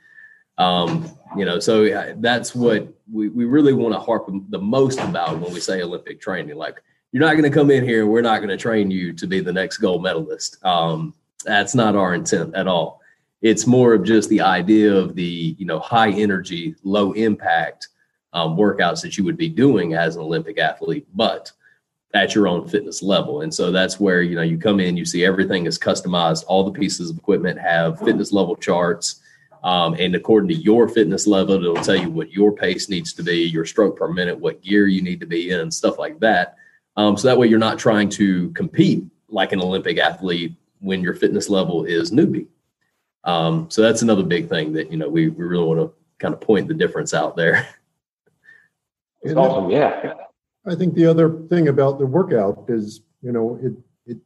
Um, you know, so that's what we, we really want to harp the most about when we say Olympic training. Like, you're not going to come in here and we're not going to train you to be the next gold medalist. Um, that's not our intent at all. It's more of just the idea of the, you know, high energy, low impact um, workouts that you would be doing as an Olympic athlete, but at your own fitness level. And so that's where, you know, you come in, you see everything is customized. All the pieces of equipment have fitness level charts. Um, and according to your fitness level, it'll tell you what your pace needs to be, your stroke per minute, what gear you need to be in, stuff like that. Um, so that way you're not trying to compete like an Olympic athlete when your fitness level is newbie. Um, so that's another big thing that, you know, we, we really want to kind of point the difference out there. It's and awesome. Yeah. I think the other thing about the workout is, you know, it, it,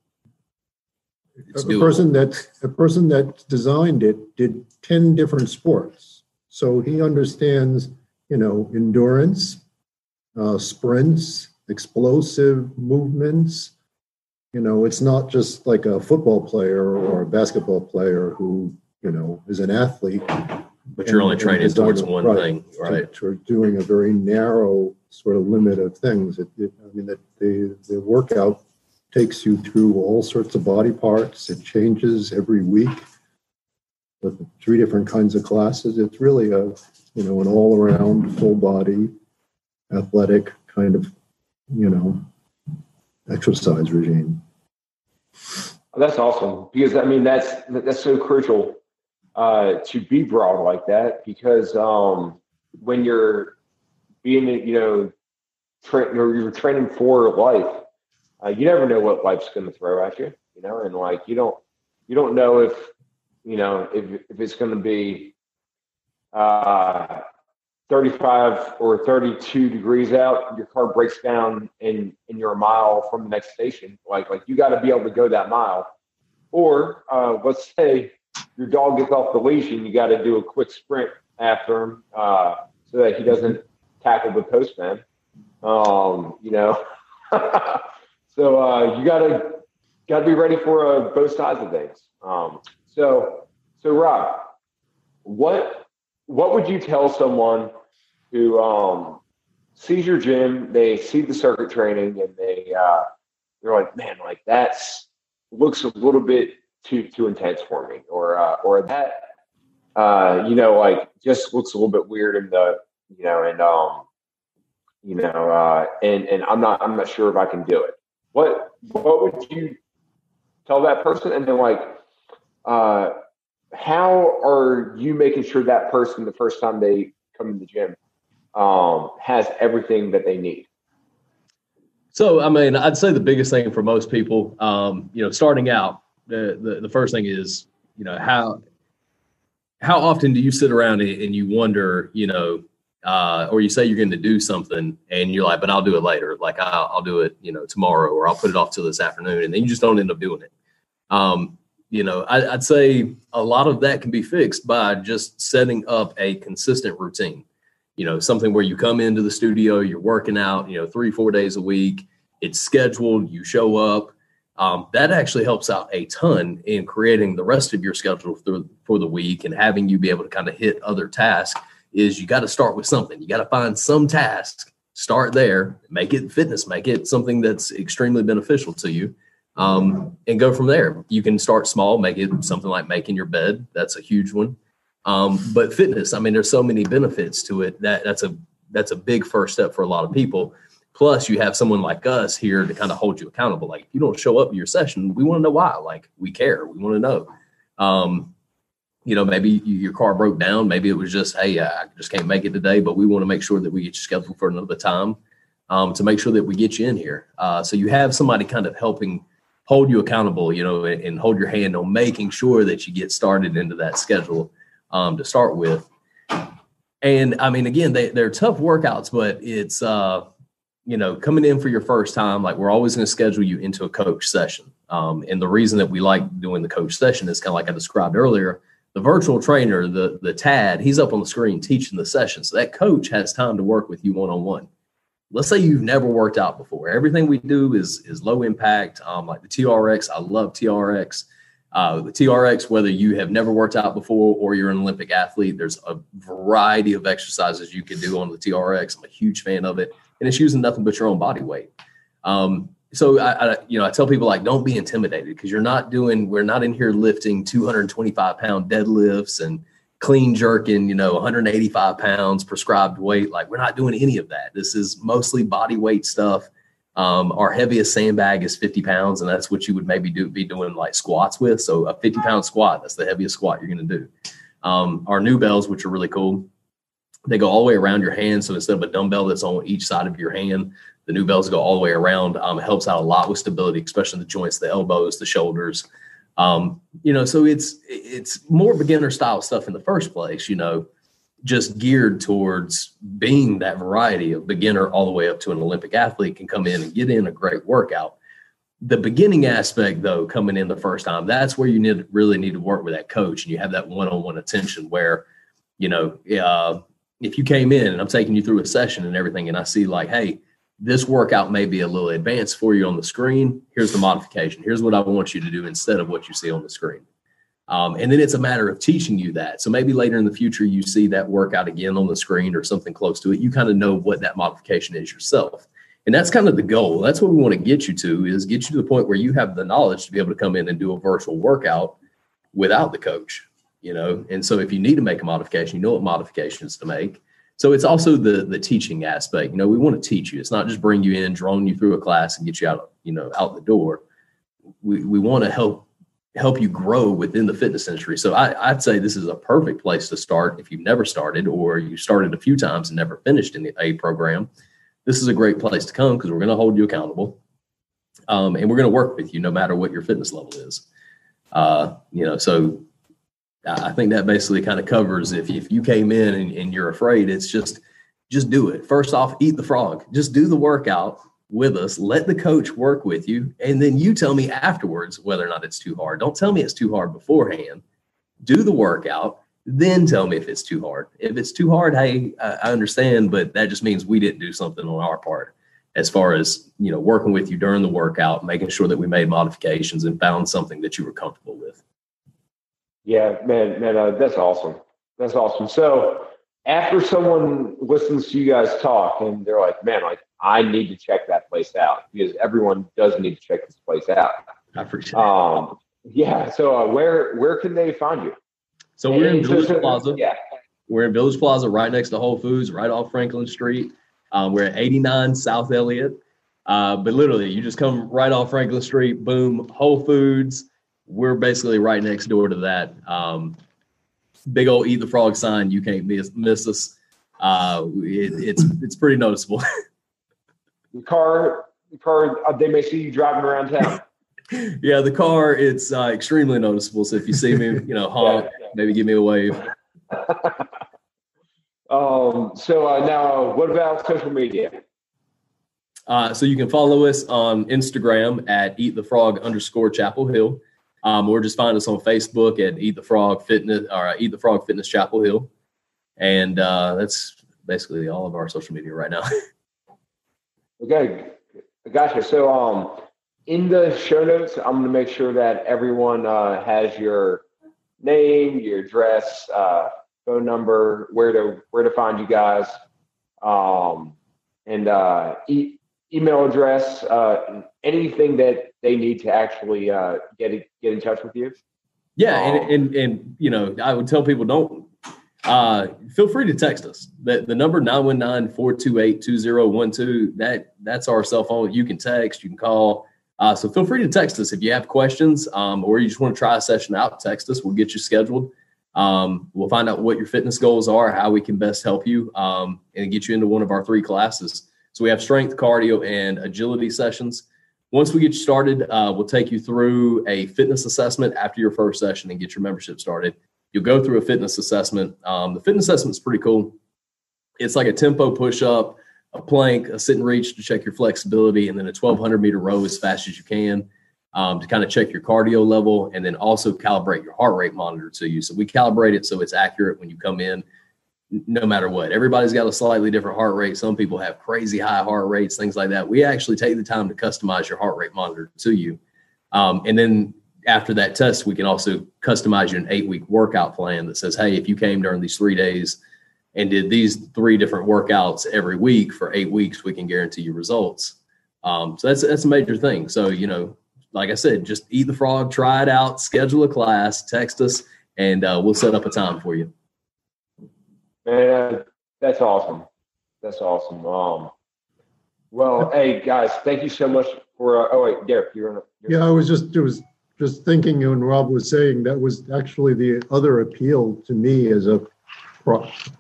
it's a doable. person that, a person that designed it did ten different sports. So he understands, you know, endurance, uh, sprints, explosive movements. You know, it's not just like a football player or a basketball player who, you know, is an athlete. But you're only training towards one thing, right? You're doing a very narrow sort of limit of things. It, it, I mean, that the, the workout takes you through all sorts of body parts. It changes every week with three different kinds of classes. It's really a, you know, an all-around, full-body, athletic kind of, you know, exercise regime. That's awesome, because I mean that's that's so crucial uh, to be broad like that, because um, when you're being you know tra- or you're training for life, uh, you never know what life's going to throw at you, you know, and like you don't you don't know if you know if if it's going to be uh, thirty-five or thirty-two degrees out, your car breaks down and, and you're a mile from the next station. Like, like you got to be able to go that mile. Or uh, let's say your dog gets off the leash and you got to do a quick sprint after him uh, so that he doesn't tackle the postman, um, you know. so uh, you got to got to be ready for uh, both sides of things. Um, so, so Rob, what what would you tell someone who um, sees your gym, they see the circuit training, and they uh, they're like, man, like that's looks a little bit too too intense for me, or uh, or that uh, you know, like just looks a little bit weird, and the you know, and um, you know, uh, and and I'm not I'm not sure if I can do it. What what would you tell that person? And then like, uh, how are you making sure that person the first time they come to the gym um, has everything that they need? So, I mean, I'd say the biggest thing for most people, um, you know, starting out, the, the, the first thing is, you know, how, how often do you sit around and you wonder, you know, uh, or you say you're going to do something and you're like, but I'll do it later. Like I'll, I'll do it, you know, tomorrow, or I'll put it off till this afternoon. And then you just don't end up doing it. Um, You know, I, I'd say a lot of that can be fixed by just setting up a consistent routine, you know, something where you come into the studio, you're working out, you know, three, four days a week, it's scheduled, you show up. Um, that actually helps out a ton in creating the rest of your schedule through, for the week, and having you be able to kind of hit other tasks. Is you got to start with something. You got to find some task, start there, make it fitness, make it something that's extremely beneficial to you. Um, and go from there. You can start small, make it something like making your bed. That's a huge one. Um, but fitness, I mean, there's so many benefits to it. That that's a, that's a big first step for a lot of people. Plus you have someone like us here to kind of hold you accountable. Like if you don't show up to your session, we want to know why. Like we care, we want to know, um, you know, maybe your car broke down. Maybe it was just, hey, I just can't make it today, but we want to make sure that we get you scheduled for another time, um, to make sure that we get you in here. Uh, so you have somebody kind of helping hold you accountable, you know, and hold your hand on making sure that you get started into that schedule um, to start with. And I mean, again, they, they're tough workouts, but it's, uh, you know, coming in for your first time, like we're always going to schedule you into a coach session. Um, and the reason that we like doing the coach session is kind of like I described earlier, the virtual trainer, the, the T A D, he's up on the screen teaching the session. So that coach has time to work with you one-on-one. Let's say you've never worked out before. Everything we do is is low impact. Um, like the T R X, I love T R X. Uh, the T R X, whether you have never worked out before or you're an Olympic athlete, there's a variety of exercises you can do on the T R X. I'm a huge fan of it. And it's using nothing but your own body weight. Um, so, I, I, you know, I tell people, like, don't be intimidated, because you're not doing, we're not in here lifting two hundred twenty-five pound deadlifts and clean jerking, you know, one hundred eighty-five pounds prescribed weight. Like, we're not doing any of that. This is mostly body weight stuff. Um, our heaviest sandbag is fifty pounds, and that's what you would maybe do, be doing like squats with. So a fifty pound squat, that's the heaviest squat you're going to do. Um, our new bells, which are really cool, they go all the way around your hand. So instead of a dumbbell that's on each side of your hand, the new bells go all the way around. Um, it helps out a lot with stability, especially the joints, the elbows, the shoulders. Um, you know, so it's, it's more beginner style stuff in the first place, you know, just geared towards being that variety of beginner all the way up to an Olympic athlete can come in and get in a great workout. The beginning aspect, though, coming in the first time, that's where you need really need to work with that coach. And you have that one-on-one attention where, you know, uh, if you came in and I'm taking you through a session and everything, and I see like, hey, this workout may be a little advanced for you on the screen. Here's the modification. Here's what I want you to do instead of what you see on the screen. Um, and then it's a matter of teaching you that. So maybe later in the future, you see that workout again on the screen or something close to it. You kind of know what that modification is yourself. And that's kind of the goal. That's what we want to get you to, is get you to the point where you have the knowledge to be able to come in and do a virtual workout without the coach, you know? And so if you need to make a modification, you know what modifications to make. So it's also the the teaching aspect. You know, we want to teach you. It's not just bring you in, drone you through a class and get you out, you know, out the door. We we want to help help you grow within the fitness industry. So I, I'd say this is a perfect place to start if you've never started, or you started a few times and never finished in the A program. This is a great place to come, because we're going to hold you accountable, um, and we're going to work with you no matter what your fitness level is. Uh, you know, so I think that basically kind of covers if, if you came in and, and you're afraid, it's just, just do it. First off, eat the frog. Just do the workout with us, let the coach work with you, and then you tell me afterwards whether or not it's too hard. Don't tell me it's too hard beforehand. Do the workout, then tell me if it's too hard. If it's too hard, hey, I understand, but that just means we didn't do something on our part as far as, you know, working with you during the workout, making sure that we made modifications and found something that you were comfortable with. Yeah, man, man, uh, that's awesome. That's awesome. So after someone listens to you guys talk and they're like, man, like, I need to check that place out, because everyone does need to check this place out. I appreciate um, it. Yeah. So uh, where, where can they find you? So we're in Village Plaza. Yeah. We're in Village Plaza, right next to Whole Foods, right off Franklin Street. Um, we're at eighty-nine South Elliott. Uh, but literally, you just come right off Franklin Street, boom, Whole Foods. We're basically right next door to that. Um, big old Eat the Frog sign. You can't miss, miss us. Uh, it, it's, it's pretty noticeable. The car, the car, they may see you driving around town. Yeah, the car, it's uh, extremely noticeable. So if you see me, you know, honk, yeah, yeah. Maybe give me a wave. um, so uh, now, what about social media? Uh, so you can follow us on Instagram at eatthefrog underscore Chapel Hill, um, or just find us on Facebook at Eat the Frog Fitness or Eat the Frog Fitness Chapel Hill. And uh, that's basically all of our social media right now. Okay, gotcha. So um, in the show notes, I'm going to make sure that everyone uh, has your name, your address, uh, phone number, where to where to find you guys, um, and uh, e- email address, uh, anything that they need to actually uh, get get in touch with you. Yeah, um, and, and and you know, I would tell people, don't. Uh, feel free to text us. The, the number nine one nine, four two eight, two zero one two, that, that's our cell phone. You can text, you can call. Uh, so feel free to text us if you have questions, um, or you just want to try a session out, text us. We'll get you scheduled. Um, we'll find out what your fitness goals are, how we can best help you, um, and get you into one of our three classes. So we have strength, cardio, and agility sessions. Once we get you started, uh, we'll take you through a fitness assessment after your first session and get your membership started. You'll go through a fitness assessment. Um, the fitness assessment is pretty cool. It's like a tempo push-up, a plank, a sit and reach to check your flexibility, and then a twelve hundred meter row as fast as you can um, to kind of check your cardio level, and then also calibrate your heart rate monitor to you. So we calibrate it so it's accurate when you come in, no matter what. Everybody's got a slightly different heart rate. Some people have crazy high heart rates, things like that. We actually take the time to customize your heart rate monitor to you. Um, and then after that test, we can also customize you an eight week workout plan that says, hey, if you came during these three days and did these three different workouts every week for eight weeks, we can guarantee you results. Um, so that's, that's a major thing. So, you know, like I said, just eat the frog, try it out, schedule a class, text us, and uh, we'll set up a time for you. Man, that's awesome. That's awesome. Um, well, hey guys, thank you so much for, uh, oh wait, Derek, you're on. Yeah, I was just, it was just thinking when Rob was saying, that was actually the other appeal to me as a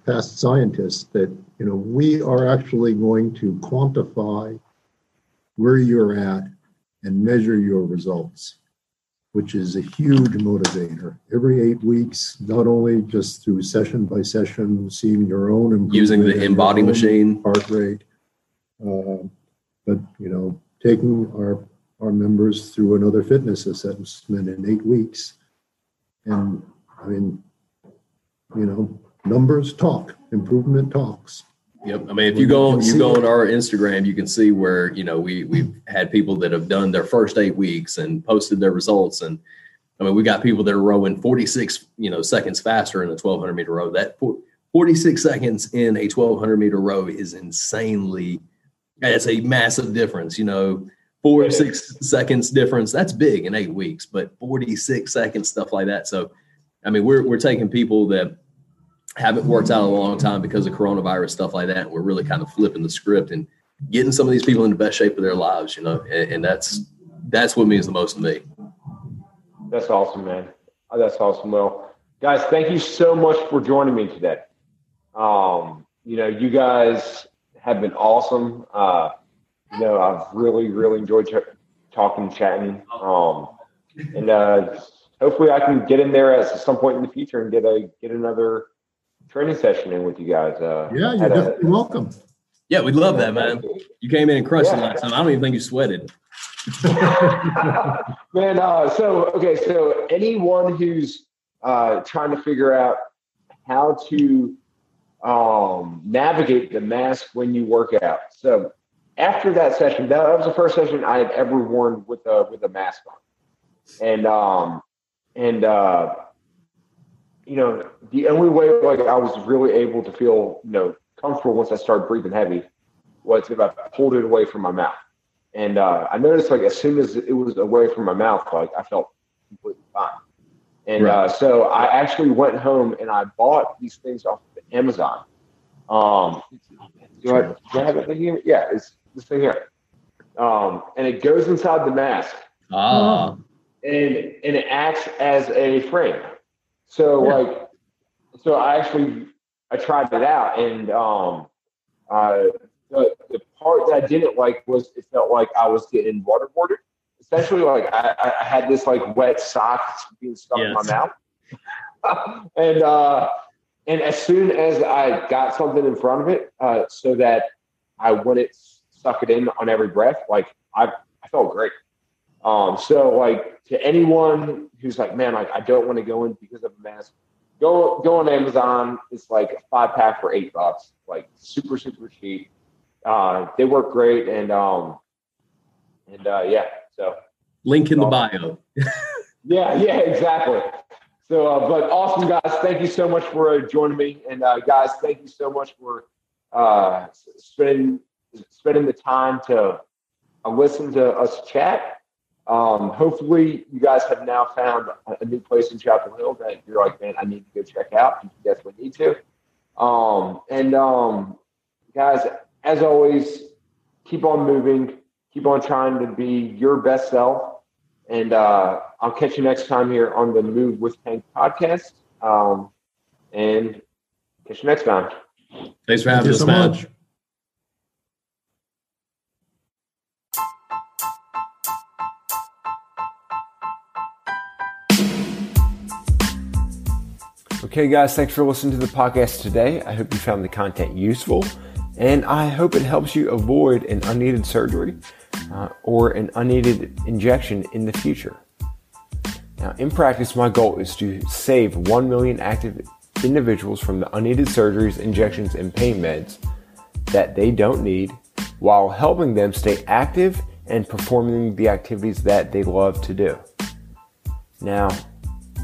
past scientist, that, you know, we are actually going to quantify where you're at and measure your results, which is a huge motivator. Every eight weeks, not only just through session by session, seeing your own improvement, using the InBody machine, heart rate, uh, but you know, taking our our members through another fitness assessment in eight weeks, and I mean, you know, numbers talk, improvement talks. Yep. I mean, if you go on, you go on our Instagram, you can see where, you know, we, we've had people that have done their first eight weeks and posted their results. And I mean, we got people that are rowing forty-six, you know, seconds faster in a twelve hundred meter row. That forty-six seconds in a twelve hundred meter row is insanely, that's a massive difference, you know, four or six seconds difference. That's big in eight weeks, but forty-six seconds, stuff like that. So, I mean, we're, we're taking people that haven't worked out in a long time because of coronavirus, stuff like that. And we're really kind of flipping the script and getting some of these people in the best shape of their lives, you know, and, and that's, that's what means the most to me. That's awesome, man. That's awesome. Well, guys, thank you so much for joining me today. Um, you know, you guys have been awesome. Uh, you know, I've really, really enjoyed t- talking, chatting, um, and, uh, hopefully I can get in there at some point in the future and get a, get another training session in with you guys. Uh, yeah, you're definitely a, welcome. Yeah, we'd love that, man. You came in and crushed yeah. last time. I don't even think you sweated. man, uh, so, okay, so anyone who's uh, trying to figure out how to um, navigate the mask when you work out. So after that session, that was the first session I had ever worn with a, with a mask on. And, um, and, uh, you know, the only way like I was really able to feel, you know, comfortable once I started breathing heavy was if I pulled it away from my mouth. And uh, I noticed like as soon as it was away from my mouth, like I felt completely fine. And right. uh, so I actually went home and I bought these things off of Amazon. Um, do I, do I have it thing here? Yeah, it's this thing here. Um, and it goes inside the mask. Ah. And and it acts as a frame. So yeah. like, so I actually, I tried it out and um, uh, the, the part that I didn't like was it felt like I was getting waterboarded. Especially like I, I had this like wet sock being stuck yes. in my mouth. and uh, and as soon as I got something in front of it uh, so that I wouldn't suck it in on every breath, like I, I felt great. Um, so like to anyone who's like, man, like I don't want to go in because of a mask, go, go on Amazon. It's like a five pack for eight bucks, like super, super cheap. Uh, they work great. And, um, and, uh, yeah. So link in awesome. The bio. yeah, yeah, exactly. So, uh, but awesome guys. Thank you so much for uh, joining me. And, uh, guys, thank you so much for, uh, spending, spending the time to uh, listen to us chat. Um, hopefully you guys have now found a new place in Chapel Hill that you're like, man, I need to go check out. You definitely need to. Um, and, um, guys, as always, keep on moving, keep on trying to be your best self. And, uh, I'll catch you next time here on the Move with Tank podcast. Um, and catch you next time. Thanks for having us, man. Thank you so much. Okay, guys, thanks for listening to the podcast today. I hope you found the content useful, and I hope it helps you avoid an unneeded surgery uh, or an unneeded injection in the future. Now, in practice, my goal is to save one million active individuals from the unneeded surgeries, injections, and pain meds that they don't need while helping them stay active and performing the activities that they love to do. Now,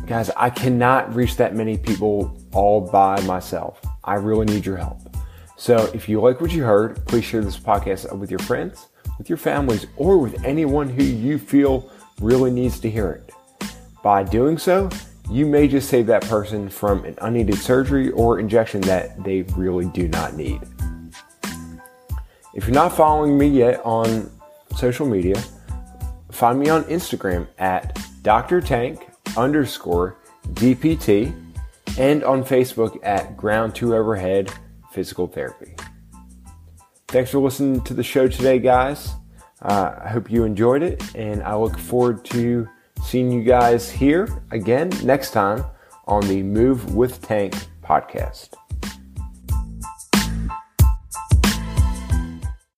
guys, I cannot reach that many people all by myself. I really need your help. So if you like what you heard, please share this podcast with your friends, with your families, or with anyone who you feel really needs to hear it. By doing so, you may just save that person from an unneeded surgery or injection that they really do not need. If you're not following me yet on social media, find me on Instagram at Doctor Tank underscore D P T and on Facebook at Ground to Overhead Physical Therapy. Thanks for listening to the show today, guys. Uh, I hope you enjoyed it, and I look forward to seeing you guys here again next time on the Move with Tank podcast.